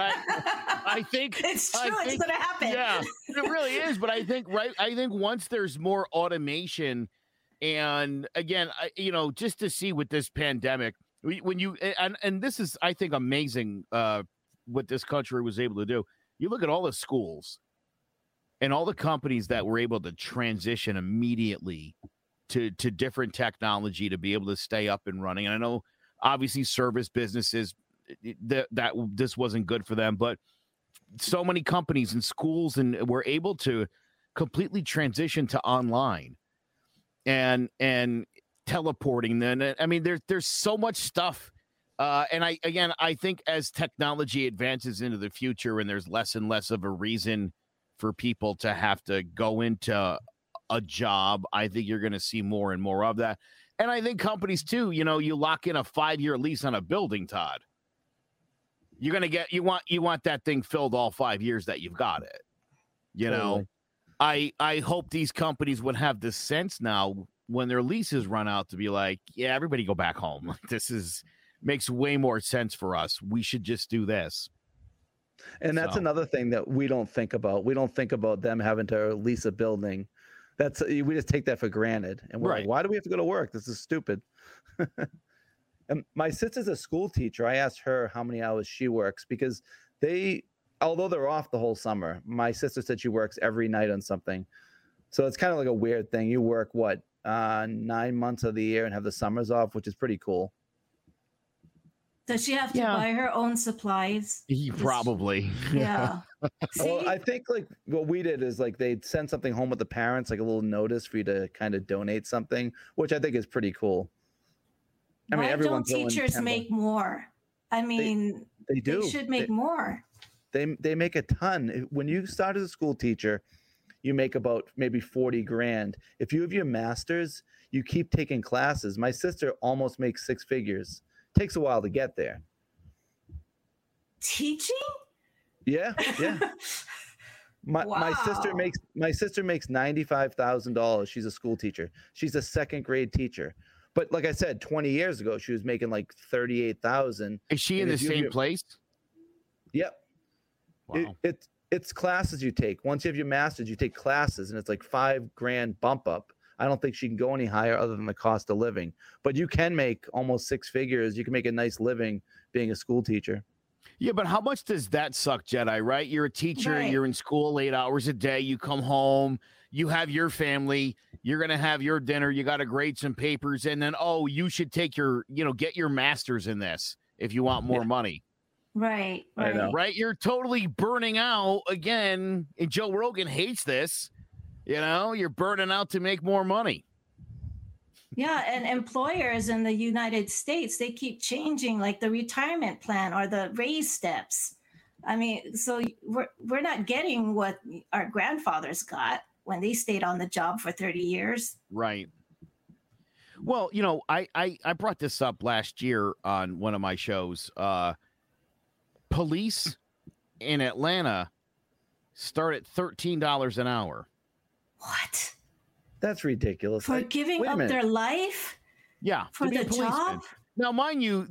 I think it's true. It's going to happen. Yeah, it really is. But I think once there's more automation, and again, just to see with this pandemic. When you and this is, I think, amazing what this country was able to do. You look at all the schools and all the companies that were able to transition immediately to different technology to be able to stay up and running. And I know, obviously, service businesses that this wasn't good for them, but so many companies and schools and were able to completely transition to online and. Teleporting then. There's so much stuff. And I think as technology advances into the future and there's less and less of a reason for people to have to go into a job, I think you're going to see more and more of that. And I think companies too, you lock in a 5-year lease on a building, Todd, you're going to get, you want that thing filled all 5 years that you've got it. Totally. I hope these companies would have the sense now when their leases run out to be like, yeah, everybody go back home. Like, this makes way more sense for us. We should just do this. And that's another thing that we don't think about. We don't think about them having to lease a building. We just take that for granted. And we're like, why do we have to go to work? This is stupid. And my sister's a school teacher. I asked her how many hours she works because although they're off the whole summer, my sister said she works every night on something. So it's kind of like a weird thing. You work 9 months of the year and have the summers off, which is pretty cool. Does she have to buy her own supplies? Probably. Yeah. Well, I think like what we did is like they'd send something home with the parents, like a little notice for you to kind of donate something, which I think is pretty cool. Why don't teachers make more? They do. They should make more. They make a ton. When you start as a school teacher, you make about maybe $40,000. If you have your master's, you keep taking classes. My sister almost makes six figures Takes a while to get there. Teaching? Yeah, yeah. My sister makes $95,000. She's a school teacher. She's a second grade teacher. But like I said, 20 years ago, she was making like $38,000. Is she in the same place? Yep. Wow. It's classes you take. Once you have your master's, you take classes, and it's like $5,000 bump up. I don't think she can go any higher other than the cost of living. But you can make almost six figures. You can make a nice living being a school teacher. Yeah, but how much does that suck, Jetai, right? You're a teacher. Right. You're in school 8 hours a day. You come home. You have your family. You're going to have your dinner. You got to grade some papers. And then, oh, you should take your, you know, get your master's in this if you want more money. Right. Right. I know. Right. You're totally burning out again. And Joe Rogan hates this. You know, you're burning out to make more money. Yeah, and employers in the United States, they keep changing like the retirement plan or the raise steps. I mean, so we're not getting what our grandfathers got when they stayed on the job for 30 years. Right. Well, you know, I brought this up last year on one of my shows. Police in Atlanta start at $13 an hour. What? That's ridiculous. For giving up their life? Yeah. For the job? Now, mind you,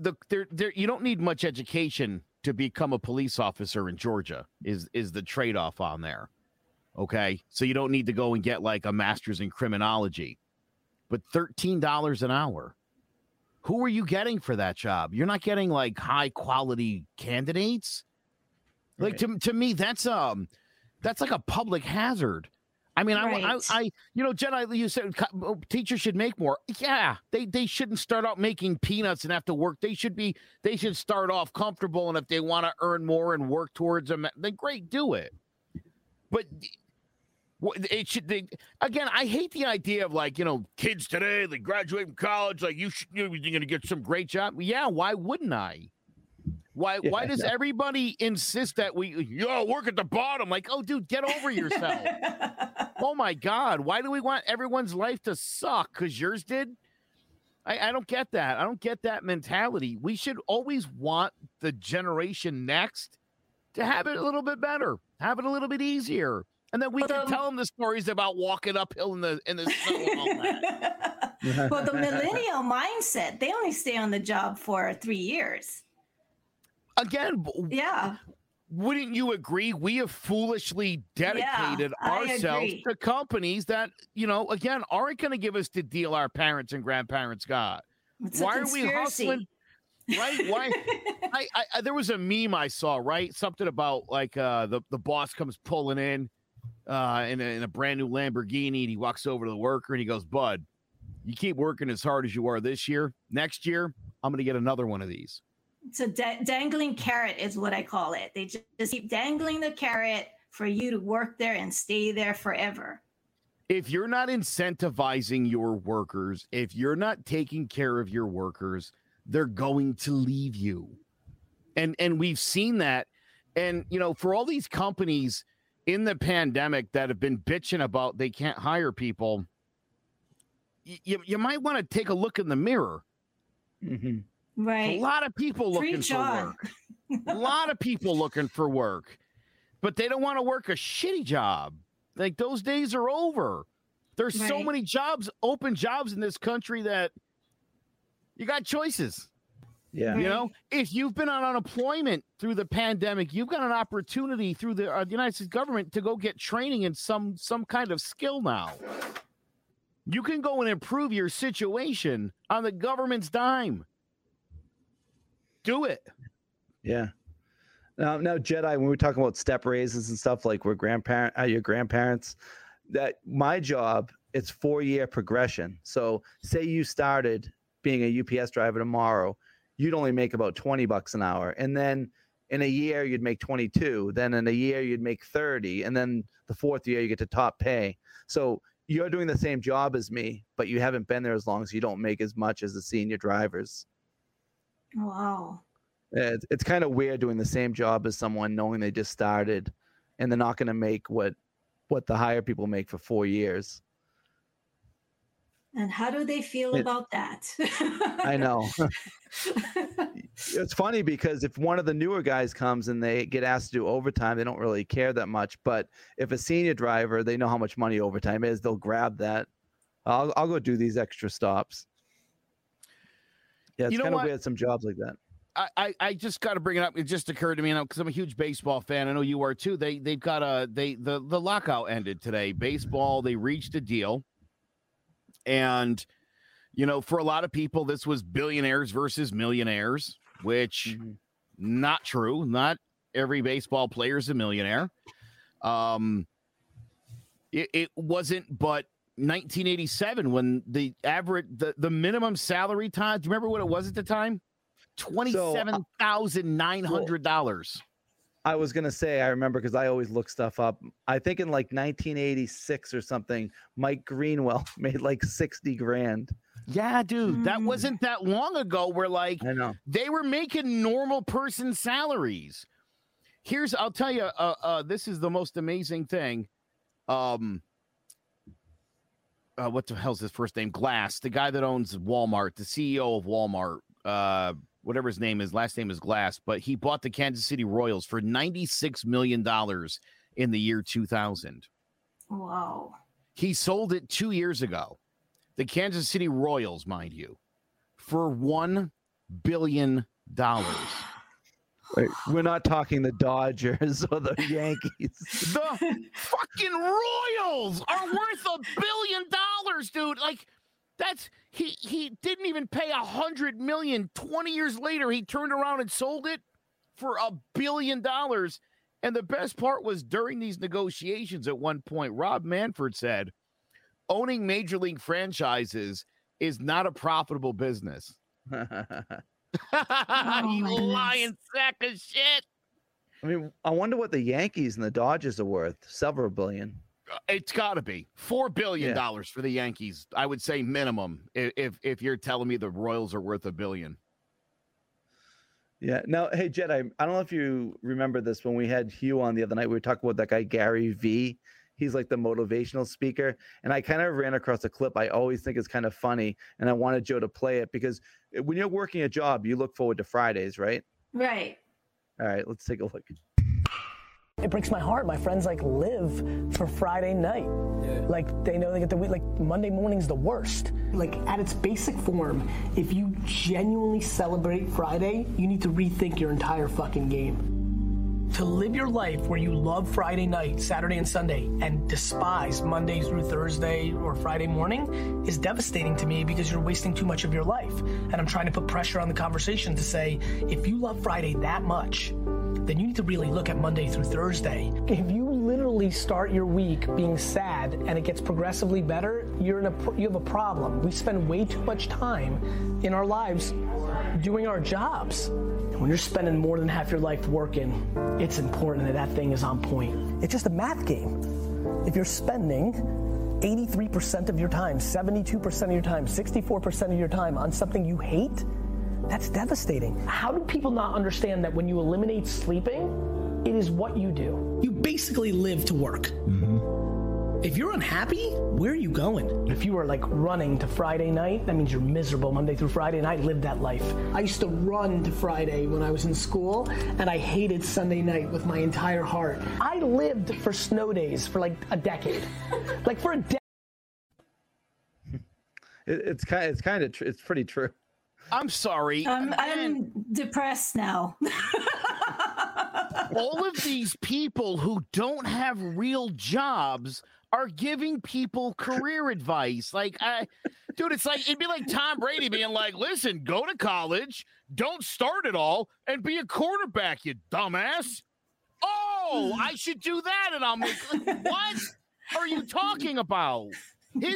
you don't need much education to become a police officer in Georgia is the trade-off on there. Okay? So you don't need to go and get, like, a master's in criminology. But $13 an hour. Who are you getting for that job? You're not getting, like, high-quality candidates? Like, right. to me, that's like a public hazard. I mean, right. I, you know, Jetai, you said teachers should make more. Yeah, they shouldn't start out making peanuts and have to work. They should start off comfortable, and if they want to earn more and work towards them, then great, do it. But it should. Again, I hate the idea of, like, you know, kids today, they graduate from college, like you're going to get some great job. Yeah, why wouldn't I? Why does everybody insist that we work at the bottom? Like, oh, dude, get over yourself. Oh, my God. Why do we want everyone's life to suck because yours did? I don't get that. I don't get that mentality. We should always want the generation next to have it a little bit better, have it a little bit easier. And then we can tell them the stories about walking uphill in the snow and all that. Well, the millennial mindset, they only stay on the job for 3 years. Again, yeah. Wouldn't you agree? We have foolishly dedicated ourselves to companies that, you know, again, aren't going to give us the deal our parents and grandparents got. It's why are we hustling? Right? Why? I there was a meme I saw, right? Something about, like, the boss comes pulling in a brand new Lamborghini, and he walks over to the worker and he goes, "Bud, you keep working as hard as you are this year. Next year, I'm going to get another one of these." It's a dangling carrot is what I call it. They just keep dangling the carrot for you to work there and stay there forever. If you're not incentivizing your workers, if you're not taking care of your workers, they're going to leave you. And we've seen that. And, you know, for all these companies in the pandemic that have been bitching about they can't hire people, you might want to take a look in the mirror. Mm-hmm. Right. A lot of people looking for work. A lot of people looking for work, but they don't want to work a shitty job. Like, those days are over. There's so many jobs, open jobs in this country that you got choices. Yeah. You know, if you've been on unemployment through the pandemic, you've got an opportunity through the United States government to go get training in some kind of skill now. You can go and improve your situation on the government's dime. Do it. Yeah. Now, Jetai, when we're talking about step raises and stuff, like your grandparents, that my job, it's 4-year progression. So say you started being a UPS driver tomorrow, you'd only make about $20 an hour. And then in a year, you'd make 22. Then in a year, you'd make 30. And then the fourth year, you get to top pay. So you're doing the same job as me, but you haven't been there as long, so you don't make as much as the senior drivers. Wow. It's kind of weird doing the same job as someone knowing they just started and they're not going to make what the higher people make for 4 years. And how do they feel about that? I know. It's funny because if one of the newer guys comes and they get asked to do overtime, they don't really care that much. But if a senior driver, they know how much money overtime is, they'll grab that. I'll go do these extra stops. Yeah, it's kind of weird, some jobs like that. I just got to bring it up. It just occurred to me, because I'm a huge baseball fan. I know you are too. The lockout ended today. Baseball, they reached a deal. And, for a lot of people, this was billionaires versus millionaires, which not true. Not every baseball player is a millionaire. It wasn't, but 1987, when the average, the minimum salary, Todd, do you remember what it was at the time? $27,900. I was going to say, I remember because I always look stuff up. I think in like 1986 or something, Mike Greenwell made like 60 grand. Yeah, dude, that wasn't that long ago where they were making normal person salaries. I'll tell you, this is the most amazing thing. What the hell's his first name? Glass, the guy that owns Walmart, the CEO of Walmart, whatever his name is, last name is Glass, but he bought the Kansas City Royals for $96 million in the year 2000. Wow. He sold it 2 years ago. The Kansas City Royals, mind you, for $1 billion. Wait, we're not talking the Dodgers or the Yankees. The fucking Royals are worth $1 billion, dude. He didn't even pay $100 million. 20 years later, he turned around and sold it for $1 billion. And the best part was during these negotiations at one point, Rob Manfred said, owning major league franchises is not a profitable business. You lying sack of shit. I mean, I wonder what the Yankees and the Dodgers are worth. Several billion. It's got to be $4 billion for the Yankees. I would say minimum if you're telling me the Royals are worth $1 billion. Yeah. Now, hey, Jed, I don't know if you remember this. When we had Hugh on the other night, we were talking about that guy, Gary V. He's like the motivational speaker. And I kind of ran across a clip I always think is kind of funny. And I wanted Joe to play it because when you're working a job, you look forward to Fridays, right? Right. All right. Let's take a look. It breaks my heart. My friends live for Friday night. Yeah. They know they get the week. Monday morning's the worst. At its basic form, if you genuinely celebrate Friday, you need to rethink your entire fucking game. To live your life where you love Friday night, Saturday and Sunday, and despise Monday through Thursday or Friday morning is devastating to me because you're wasting too much of your life. And I'm trying to put pressure on the conversation to say, if you love Friday that much, then you need to really look at Monday through Thursday. If you literally start your week being sad and it gets progressively better, you have a problem. We spend way too much time in our lives doing our jobs. When you're spending more than half your life working, it's important that thing is on point. It's just a math game. If you're spending 83% of your time, 72% of your time, 64% of your time on something you hate, that's devastating. How do people not understand that when you eliminate sleeping, it is what you do? You basically live to work. Mm-hmm. If you're unhappy, where are you going? If you are running to Friday night, that means you're miserable Monday through Friday, and I lived that life. I used to run to Friday when I was in school, and I hated Sunday night with my entire heart. I lived for snow days for a decade. For a decade. It's pretty true. I'm sorry. I'm depressed now. All of these people who don't have real jobs are giving people career advice. It'd be like Tom Brady being listen, go to college, don't start it all, and be a quarterback, you dumbass. Oh, I should do that. And I'm what are you talking about?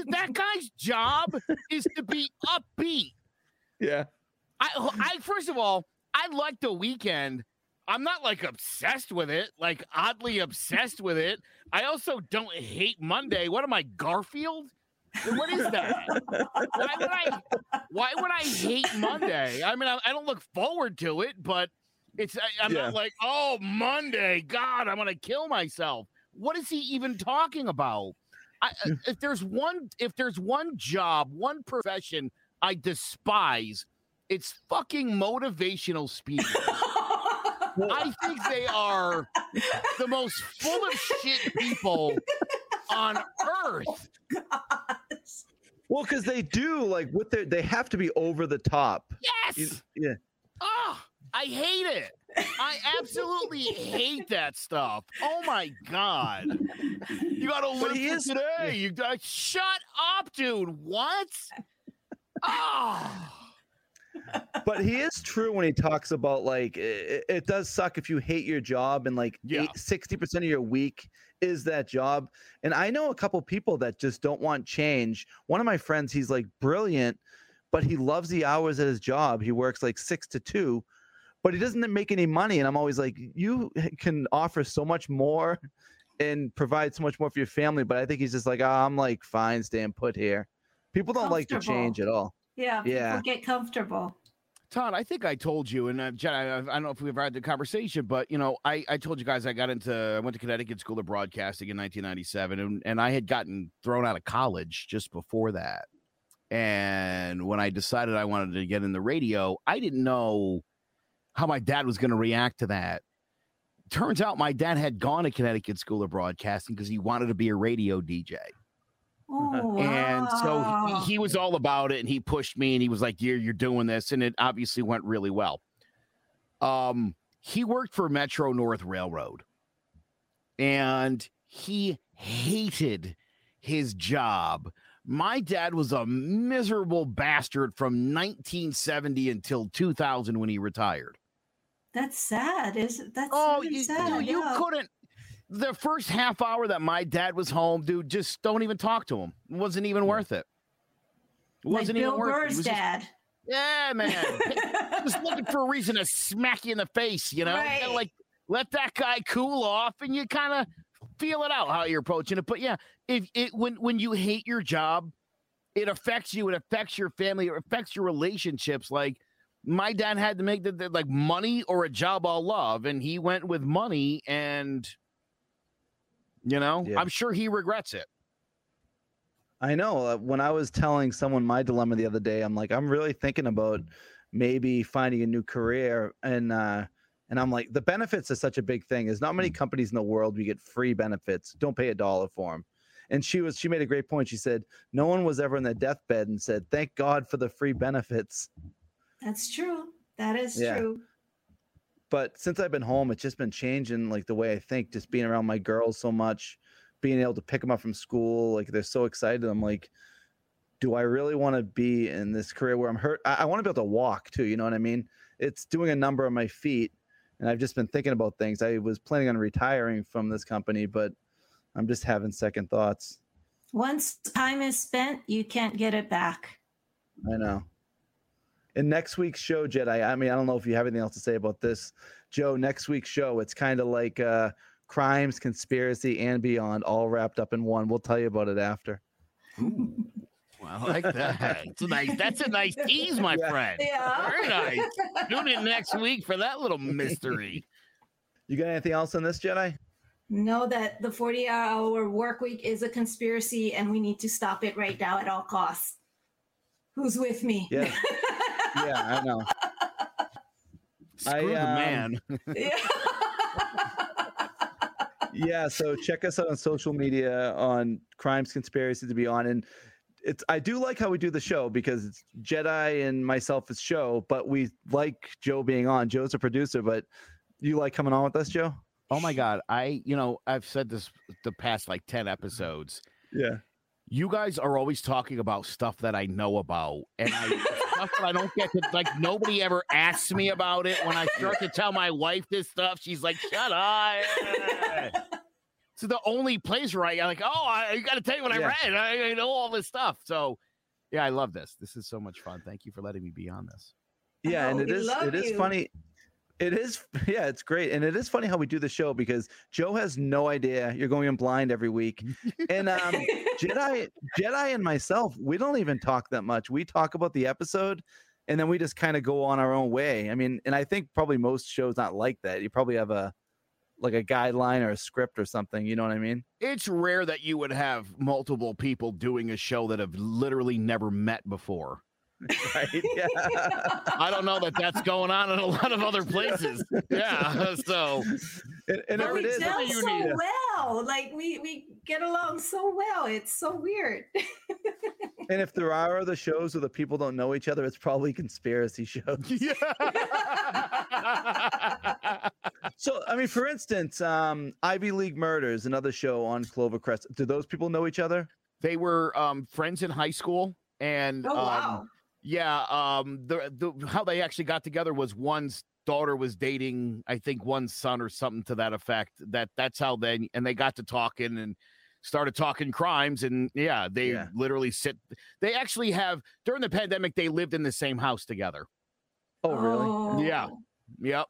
That guy's job is to be upbeat. Yeah, I first of all, I like The Weeknd. I'm not obsessed with it, oddly obsessed with it. I also don't hate Monday. What am I, Garfield? What is that? Why would I hate Monday? I mean, I don't look forward to it, but I'm not oh, Monday, God, I'm gonna kill myself. What is he even talking about? If there's one job, one profession I despise, it's fucking motivational speakers. I think they are the most full of shit people on earth. Well, because they do, like, with their, they have to be over the top. Yes. Yeah. Oh, I hate it. I absolutely hate that stuff. Oh my God. You got to live for today. Yeah. You got shut up, dude. What? Oh. But he is true when he talks about, like, it does suck if you hate your job and, like, 60% of your week is that job. And I know a couple people that just don't want change. One of my friends, he's, like, brilliant, but he loves the hours at his job. He works, like, 6 to 2, but he doesn't make any money. And I'm always like, you can offer so much more and provide so much more for your family. But I think he's just like, oh, I'm, like, fine, staying put here. People don't like to change at all. Yeah, people get comfortable. Todd, I think I told you, and Jetai, I don't know if we've had the conversation, but, you know, I told you guys I went to Connecticut School of Broadcasting in 1997, and I had gotten thrown out of college just before that. And when I decided I wanted to get in the radio, I didn't know how my dad was going to react to that. Turns out my dad had gone to Connecticut School of Broadcasting because he wanted to be a radio DJ. Oh, and wow. So he was all about it, and he pushed me, and he was like, you're doing this, and it obviously went really well. He worked for Metro North Railroad, and he hated his job. My dad was a miserable bastard from 1970 until 2000 when he retired. That's sad. That's sad. You couldn't. The first half hour that my dad was home, dude, just don't even talk to him. It wasn't even worth it. It wasn't even worth it. Bill Burr's dad. Just, yeah, man. Just looking for a reason to smack you in the face, you know? Right. You gotta, like, let that guy cool off, and you kind of feel it out how you're approaching it. But, yeah, when you hate your job, it affects you. It affects your family. It affects your relationships. Like, my dad had to make the like, money or a job I'll love, and he went with money, and... You know, yeah. I'm sure he regrets it. I know. When I was telling someone my dilemma the other day, I'm like, I'm really thinking about maybe finding a new career. And I'm like, the benefits are such a big thing. There's not many companies in the world we get free benefits. Don't pay a dollar for them. And she made a great point. She said, no one was ever in their deathbed and said, thank God for the free benefits. That's true. That is true. But since I've been home, it's just been changing, like, the way I think, just being around my girls so much, being able to pick them up from school. Like, they're so excited. I'm like, do I really want to be in this career where I'm hurt? I want to be able to walk, too. You know what I mean? It's doing a number on my feet, and I've just been thinking about things. I was planning on retiring from this company, but I'm just having second thoughts. Once time is spent, you can't get it back. I know. In next week's show, Jetai, I mean, I don't know if you have anything else to say about this, Joe. Next week's show, it's kind of like Crimes, Conspiracy, and Beyond, all wrapped up in one. We'll tell you about it after. Ooh, I like that. That's a nice tease, my friend. Yeah. Very nice. Tune in next week for that little mystery. You got anything else on this, Jetai? Know that the 40-hour work week is a conspiracy, and we need to stop it right now at all costs. Who's with me? Yeah. Yeah, I know. Screw the man. Yeah, so check us out on social media on Crimes, Conspiracies to Beyond. And I do like how we do the show, because it's Jetai and myself is show, but we like Joe being on. Joe's a producer, but you like coming on with us, Joe? Oh, my God. I've said this the past, like, 10 episodes. Yeah. You guys are always talking about stuff that I know about, and stuff that I don't get to, like, nobody ever asks me about it. When I start to tell my wife this stuff, she's like, shut up. So the only place where I'm like, you got to tell you what I read. I know all this stuff. So, yeah, I love this. This is so much fun. Thank you for letting me be on this. Yeah, and it is funny. It is. Yeah, it's great. And it is funny how we do the show, because Joe has no idea you're going in blind every week. And Jetai and myself, we don't even talk that much. We talk about the episode, and then we just kind of go on our own way. I mean, and I think probably most shows not like that. You probably have a like a guideline or a script or something. You know what I mean? It's rare that you would have multiple people doing a show that have literally never met before. Right? Yeah. I don't know that that's going on in a lot of other places. Yeah. So and but we gel so well. Like we get along so well. It's so weird. And if there are other shows where the people don't know each other, it's probably conspiracy shows. Yeah. So, I mean, for instance, Ivy League Murders, another show on Clover Crest. Do those people know each other? They were friends in high school. And how they actually got together was one's daughter was dating, I think, one's son or something to that effect. That's how they, and they got to talking and started talking crimes. And yeah, they literally they actually have, during the pandemic, they lived in the same house together. Oh, really? Oh. Yeah. Yep.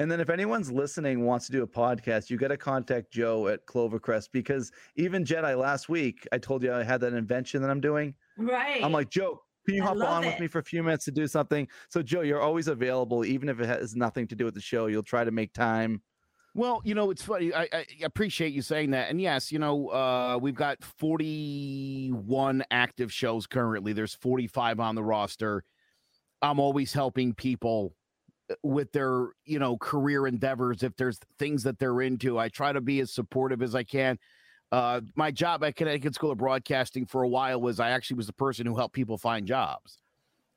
And then if anyone's listening wants to do a podcast, you got to contact Joe at Clover Crest, because even Jetai last week, I told you I had that invention that I'm doing. Right. I'm like, Joe, can you hop on with me for a few minutes to do something? So, Joe, you're always available, even if it has nothing to do with the show. You'll try to make time. Well, you know, it's funny. I appreciate you saying that. And yes, you know, we've got 41 active shows currently. There's 45 on the roster. I'm always helping people with their, you know, career endeavors. If there's things that they're into, I try to be as supportive as I can. My job at Connecticut School of Broadcasting for a while was I actually was the person who helped people find jobs.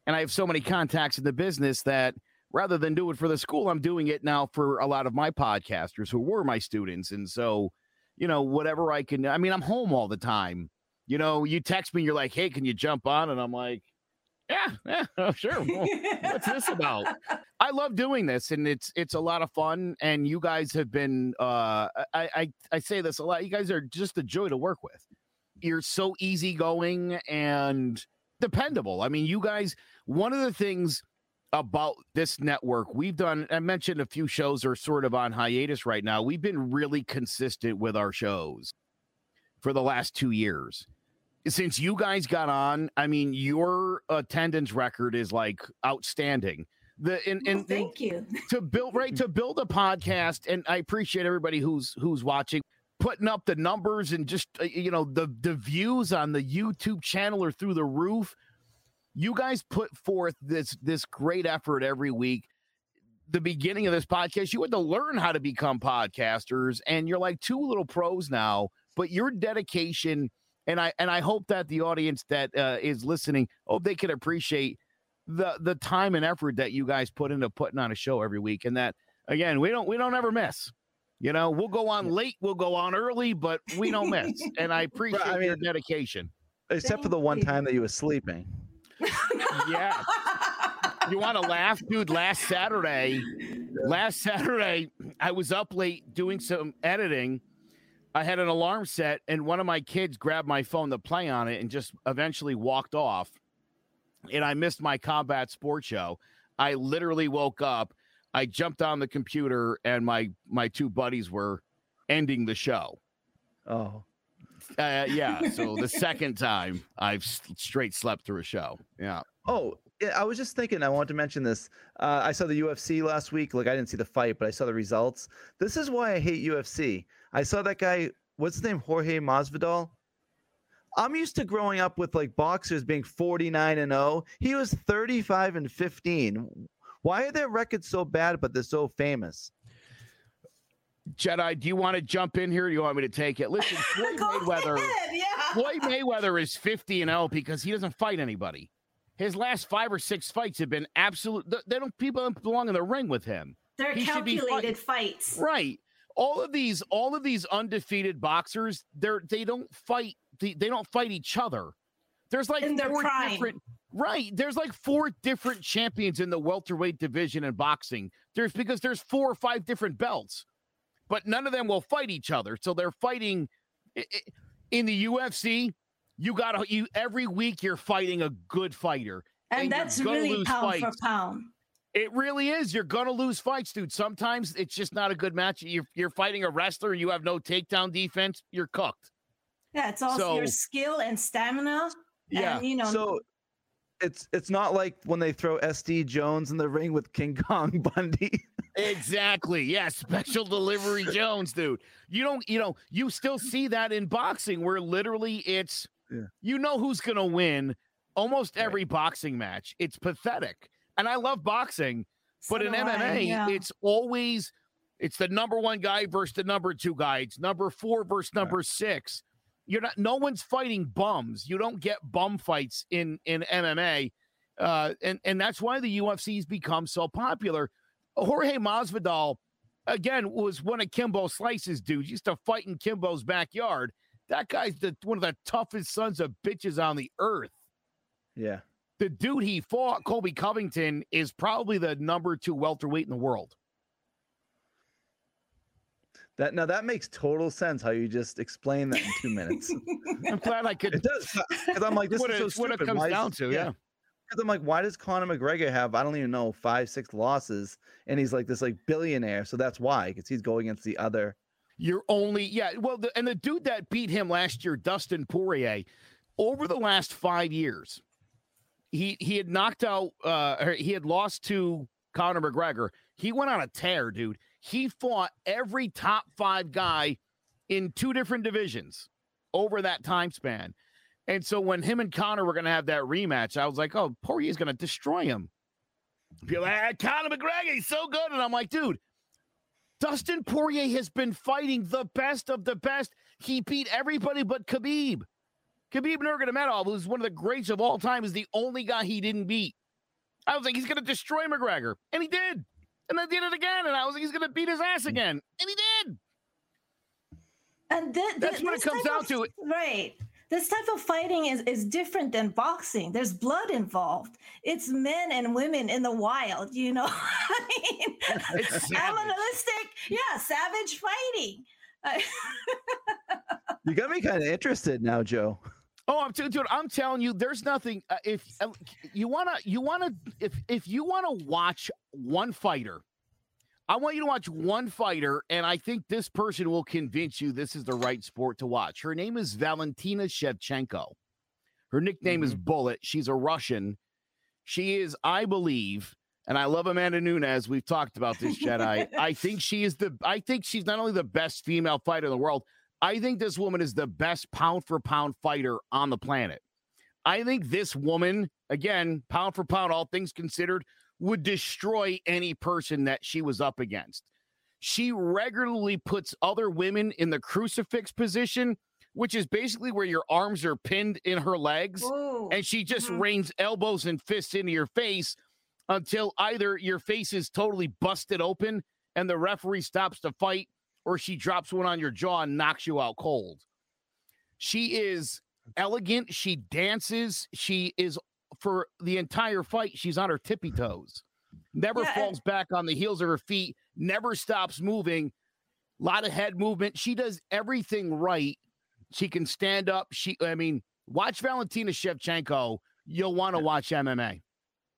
And I have so many contacts in the business that rather than do it for the school, I'm doing it now for a lot of my podcasters who were my students. And so, you know, whatever I can, I mean, I'm home all the time. You know, you text me, you're like, hey, can you jump on? And I'm like, yeah, sure. Well, what's this about? I love doing this, and it's a lot of fun. And you guys have been, I say this a lot. You guys are just a joy to work with. You're so easygoing and dependable. I mean, you guys, one of the things about this network we've done, I mentioned a few shows are sort of on hiatus right now. We've been really consistent with our shows for the last 2 years. Since you guys got on, I mean, your attendance record is like outstanding. Thank you. to build a podcast, and I appreciate everybody who's watching, putting up the numbers, and just, you know, the views on the YouTube channel are through the roof. You guys put forth this great effort every week. The beginning of this podcast, you had to learn how to become podcasters, and you're like two little pros now. But your dedication. And I hope that the audience that is listening, hope they can appreciate the time and effort that you guys put into putting on a show every week. And that, again, we don't ever miss. You know, we'll go on late, we'll go on early, but we don't miss. And I appreciate your dedication. Except for the one time that you were sleeping. Yeah. You want to laugh? Dude, last Saturday, I was up late doing some editing. I had an alarm set, and one of my kids grabbed my phone to play on it and just eventually walked off, and I missed my combat sports show. I literally woke up. I jumped on the computer, and my two buddies were ending the show. Oh. So the second time I've straight slept through a show. Yeah. Oh, I was just thinking, I wanted to mention this. I saw the UFC last week. Like, I didn't see the fight, but I saw the results. This is why I hate UFC. I saw that guy, what's his name, Jorge Masvidal? I'm used to growing up with, like, boxers being 49-0. He was 35-15. Why are their records so bad, but they're so famous? Jetai, do you want to jump in here, or do you want me to take it? Listen, Floyd Mayweather is 50-0 because he doesn't fight anybody. His last 5 or 6 fights have been absolute. People don't belong in the ring with him. They're calculated fights. Right. All of these undefeated boxers, they don't fight each other. There's like four different champions in the welterweight division in boxing. There's 4 or 5 different belts, but none of them will fight each other. So they're fighting in the UFC. You every week you're fighting a good fighter, and that's really pound for pound. It really is. You're going to lose fights, dude. Sometimes it's just not a good match. You're fighting a wrestler and you have no takedown defense. You're cooked. Yeah, it's also your skill and stamina. Yeah. And, you know. So it's not like when they throw SD Jones in the ring with King Kong Bundy. Exactly. Yeah. Special delivery Jones, dude. You don't, you know, you still see that in boxing where literally it's, you know, who's going to win almost every boxing match. It's pathetic. And I love boxing, but in MMA, it's always, it's the number one guy versus the number two guy. It's number four versus number six. You're not, no one's fighting bums. You don't get bum fights in MMA. And that's why the UFC's become so popular. Jorge Masvidal, again, was one of Kimbo Slice's dudes. Used to fight in Kimbo's backyard. That guy's the, one of the toughest sons of bitches on the earth. Yeah. The dude he fought, Colby Covington, is probably the number two welterweight in the world. That, now that makes total sense how you just explained that in 2 minutes. I'm glad I could. It does. Because I'm like, this is so stupid. What it comes down to, yeah. Because I'm like, why does Conor McGregor have, I don't even know, 5-6 losses? And he's like this like billionaire. So that's why, because he's going against the other. You're only, yeah. Well, the, and the dude that beat him last year, Dustin Poirier, over the last 5 years, he had knocked out, he had lost to Conor McGregor. He went on a tear, dude. He fought every top five guy in two different divisions over that time span. And so when him and Conor were going to have that rematch, I was like, oh, Poirier's going to destroy him. Be like, Conor McGregor, he's so good. And I'm like, dude, Dustin Poirier has been fighting the best of the best. He beat everybody but Khabib. Khabib Nurmagomedov, who's one of the greats of all time, is the only guy he didn't beat. I was like, he's going to destroy McGregor. And he did. And they did it again, and I was like, he's going to beat his ass again. And he did. And that's what it comes down to. Right. This type of fighting is different than boxing. There's blood involved. It's men and women in the wild, you know? I mean, animalistic, savage fighting. You got me kind of interested now, Joe. Oh, dude, I'm telling you, there's nothing. If you want to watch one fighter, I want you to watch one fighter, and I think this person will convince you this is the right sport to watch. Her name is Valentina Shevchenko. Her nickname is Bullet. She's a Russian. She is, I believe, and I love Amanda Nunes. We've talked about this, Jetai. I think she's not only the best female fighter in the world. I think this woman is the best pound-for-pound fighter on the planet. I think this woman, again, pound-for-pound, all things considered, would destroy any person that she was up against. She regularly puts other women in the crucifix position, which is basically where your arms are pinned in her legs, and she just rains elbows and fists into your face until either your face is totally busted open and the referee stops the fight, or she drops one on your jaw and knocks you out cold. She is elegant. She dances. She is, for the entire fight, she's on her tippy toes. Never falls back on the heels of her feet. Never stops moving. A lot of head movement. She does everything right. She can stand up. Watch Valentina Shevchenko. You'll want to watch MMA.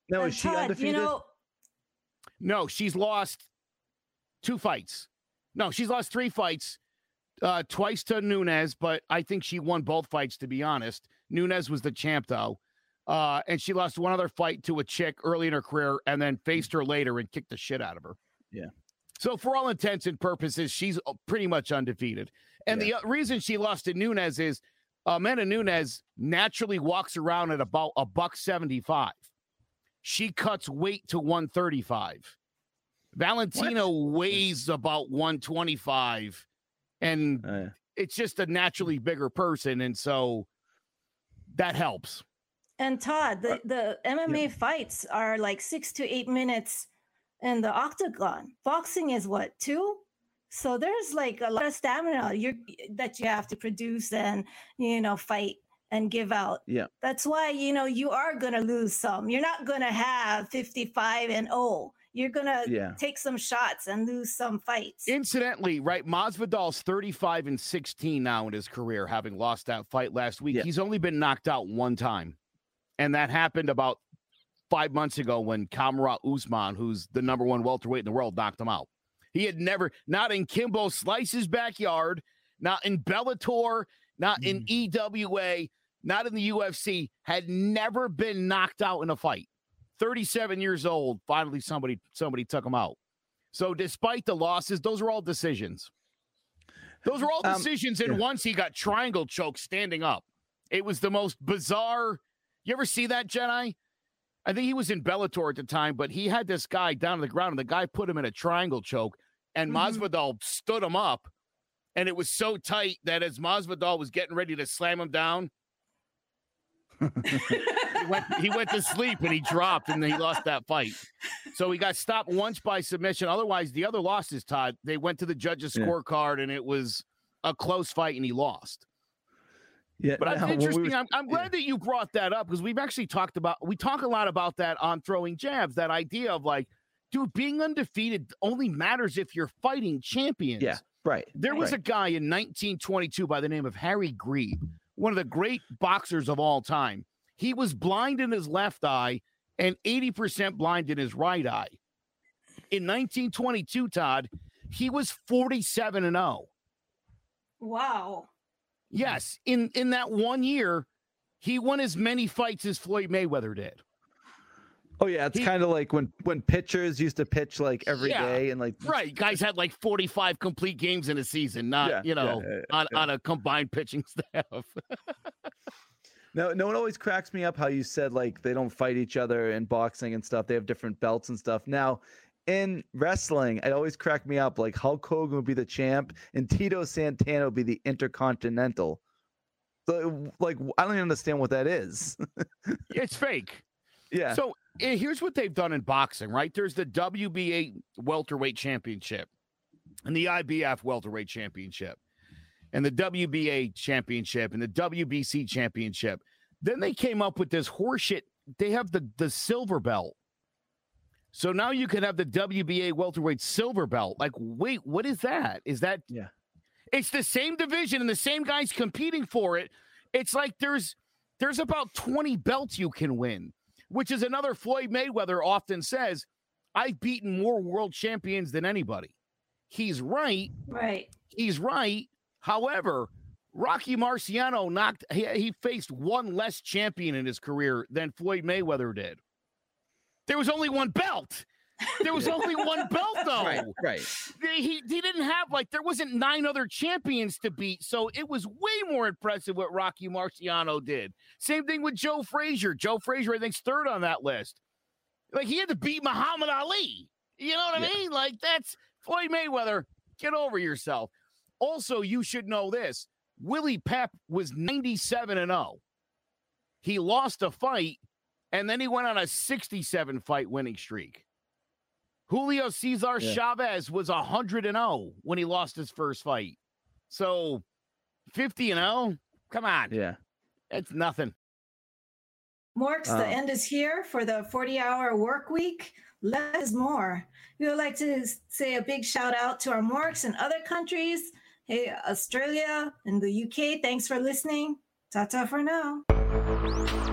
No, is she undefeated? No, she's lost 2 fights. No, she's lost 3 fights, twice to Nunes, but I think she won both fights, to be honest. Nunes was the champ, though. And she lost one other fight to a chick early in her career and then faced her later and kicked the shit out of her. Yeah. So for all intents and purposes, she's pretty much undefeated. And the reason she lost to Nunes is Amanda Nunes naturally walks around at about a $175. She cuts weight to 135. Valentina weighs about 125, and it's just a naturally bigger person, and so that helps. And Todd, the MMA fights are like 6 to 8 minutes in the octagon. Boxing is what, 2? So there's like a lot of stamina that you have to produce and, you know, fight and give out. Yeah. That's why, you know, you are going to lose some. You're not going to have 55-0. You're going to take some shots and lose some fights. Incidentally, right, Masvidal's 35-16 now in his career, having lost that fight last week. Yeah. He's only been knocked out one time, and that happened about 5 months ago when Kamarat Usman, who's the number one welterweight in the world, knocked him out. He had never, not in Kimbo Slice's backyard, not in Bellator, not in EWA, not in the UFC, had never been knocked out in a fight. 37 years old, finally somebody took him out. So despite the losses, those are all decisions. Those were all decisions, and once he got triangle choked standing up. It was the most bizarre. You ever see that, Jetai? I think he was in Bellator at the time, but he had this guy down on the ground, and the guy put him in a triangle choke, and Masvidal stood him up, and it was so tight that as Masvidal was getting ready to slam him down, he went to sleep, and he dropped, and he lost that fight. So he got stopped once by submission. Otherwise, the other losses, Todd, they went to the judges' scorecard, and it was a close fight, and he lost. Yeah, but that's interesting. I'm glad that you brought that up, because we've actually talk a lot about that on Throwing Jabs, that idea of like, dude, being undefeated only matters if you're fighting champions. Yeah, right. There was a guy in 1922 by the name of Harry Greed, one of the great boxers of all time. He was blind in his left eye and 80% blind in his right eye. In 1922, Todd, he was 47-0. Wow. Yes, in that one year, he won as many fights as Floyd Mayweather did. Oh, yeah, it's kind of like when pitchers used to pitch like every day. And like right, guys had like 45 complete games in a season, not, on a combined pitching staff. No, it always cracks me up how you said like they don't fight each other in boxing and stuff. They have different belts and stuff. Now, in wrestling, it always cracked me up. Like Hulk Hogan would be the champ, and Tito Santana would be the Intercontinental. So, like, I don't even understand what that is. It's fake. Yeah. So here's what they've done in boxing, right? There's the WBA welterweight championship, and the IBF welterweight championship, and the WBA championship, and the WBC championship. Then they came up with this horseshit. They have the silver belt. So now you can have the WBA welterweight silver belt. Like, wait, what is that? Is that? Yeah. It's the same division and the same guys competing for it. It's like there's about 20 belts you can win, which is another Floyd Mayweather often says, I've beaten more world champions than anybody. He's right. Right. He's right. However, Rocky Marciano he faced one less champion in his career than Floyd Mayweather did. There was only one belt. There was only one belt, though. Right. He didn't have, like, there wasn't 9 other champions to beat, so it was way more impressive what Rocky Marciano did. Same thing with Joe Frazier. Joe Frazier, I think, is third on that list. Like, he had to beat Muhammad Ali. You know what I mean? Like, that's Floyd Mayweather. Get over yourself. Also, you should know this. Willie Pep was 97-0. He lost a fight. And then he went on a 67-fight winning streak. Julio Cesar Chavez was 100-0 when he lost his first fight. So 50-0? Come on. Yeah. It's nothing. Morks, the end is here for the 40-hour work week. Less is more. We would like to say a big shout-out to our Morks in other countries. Hey, Australia and the UK, thanks for listening. Ta-ta for now.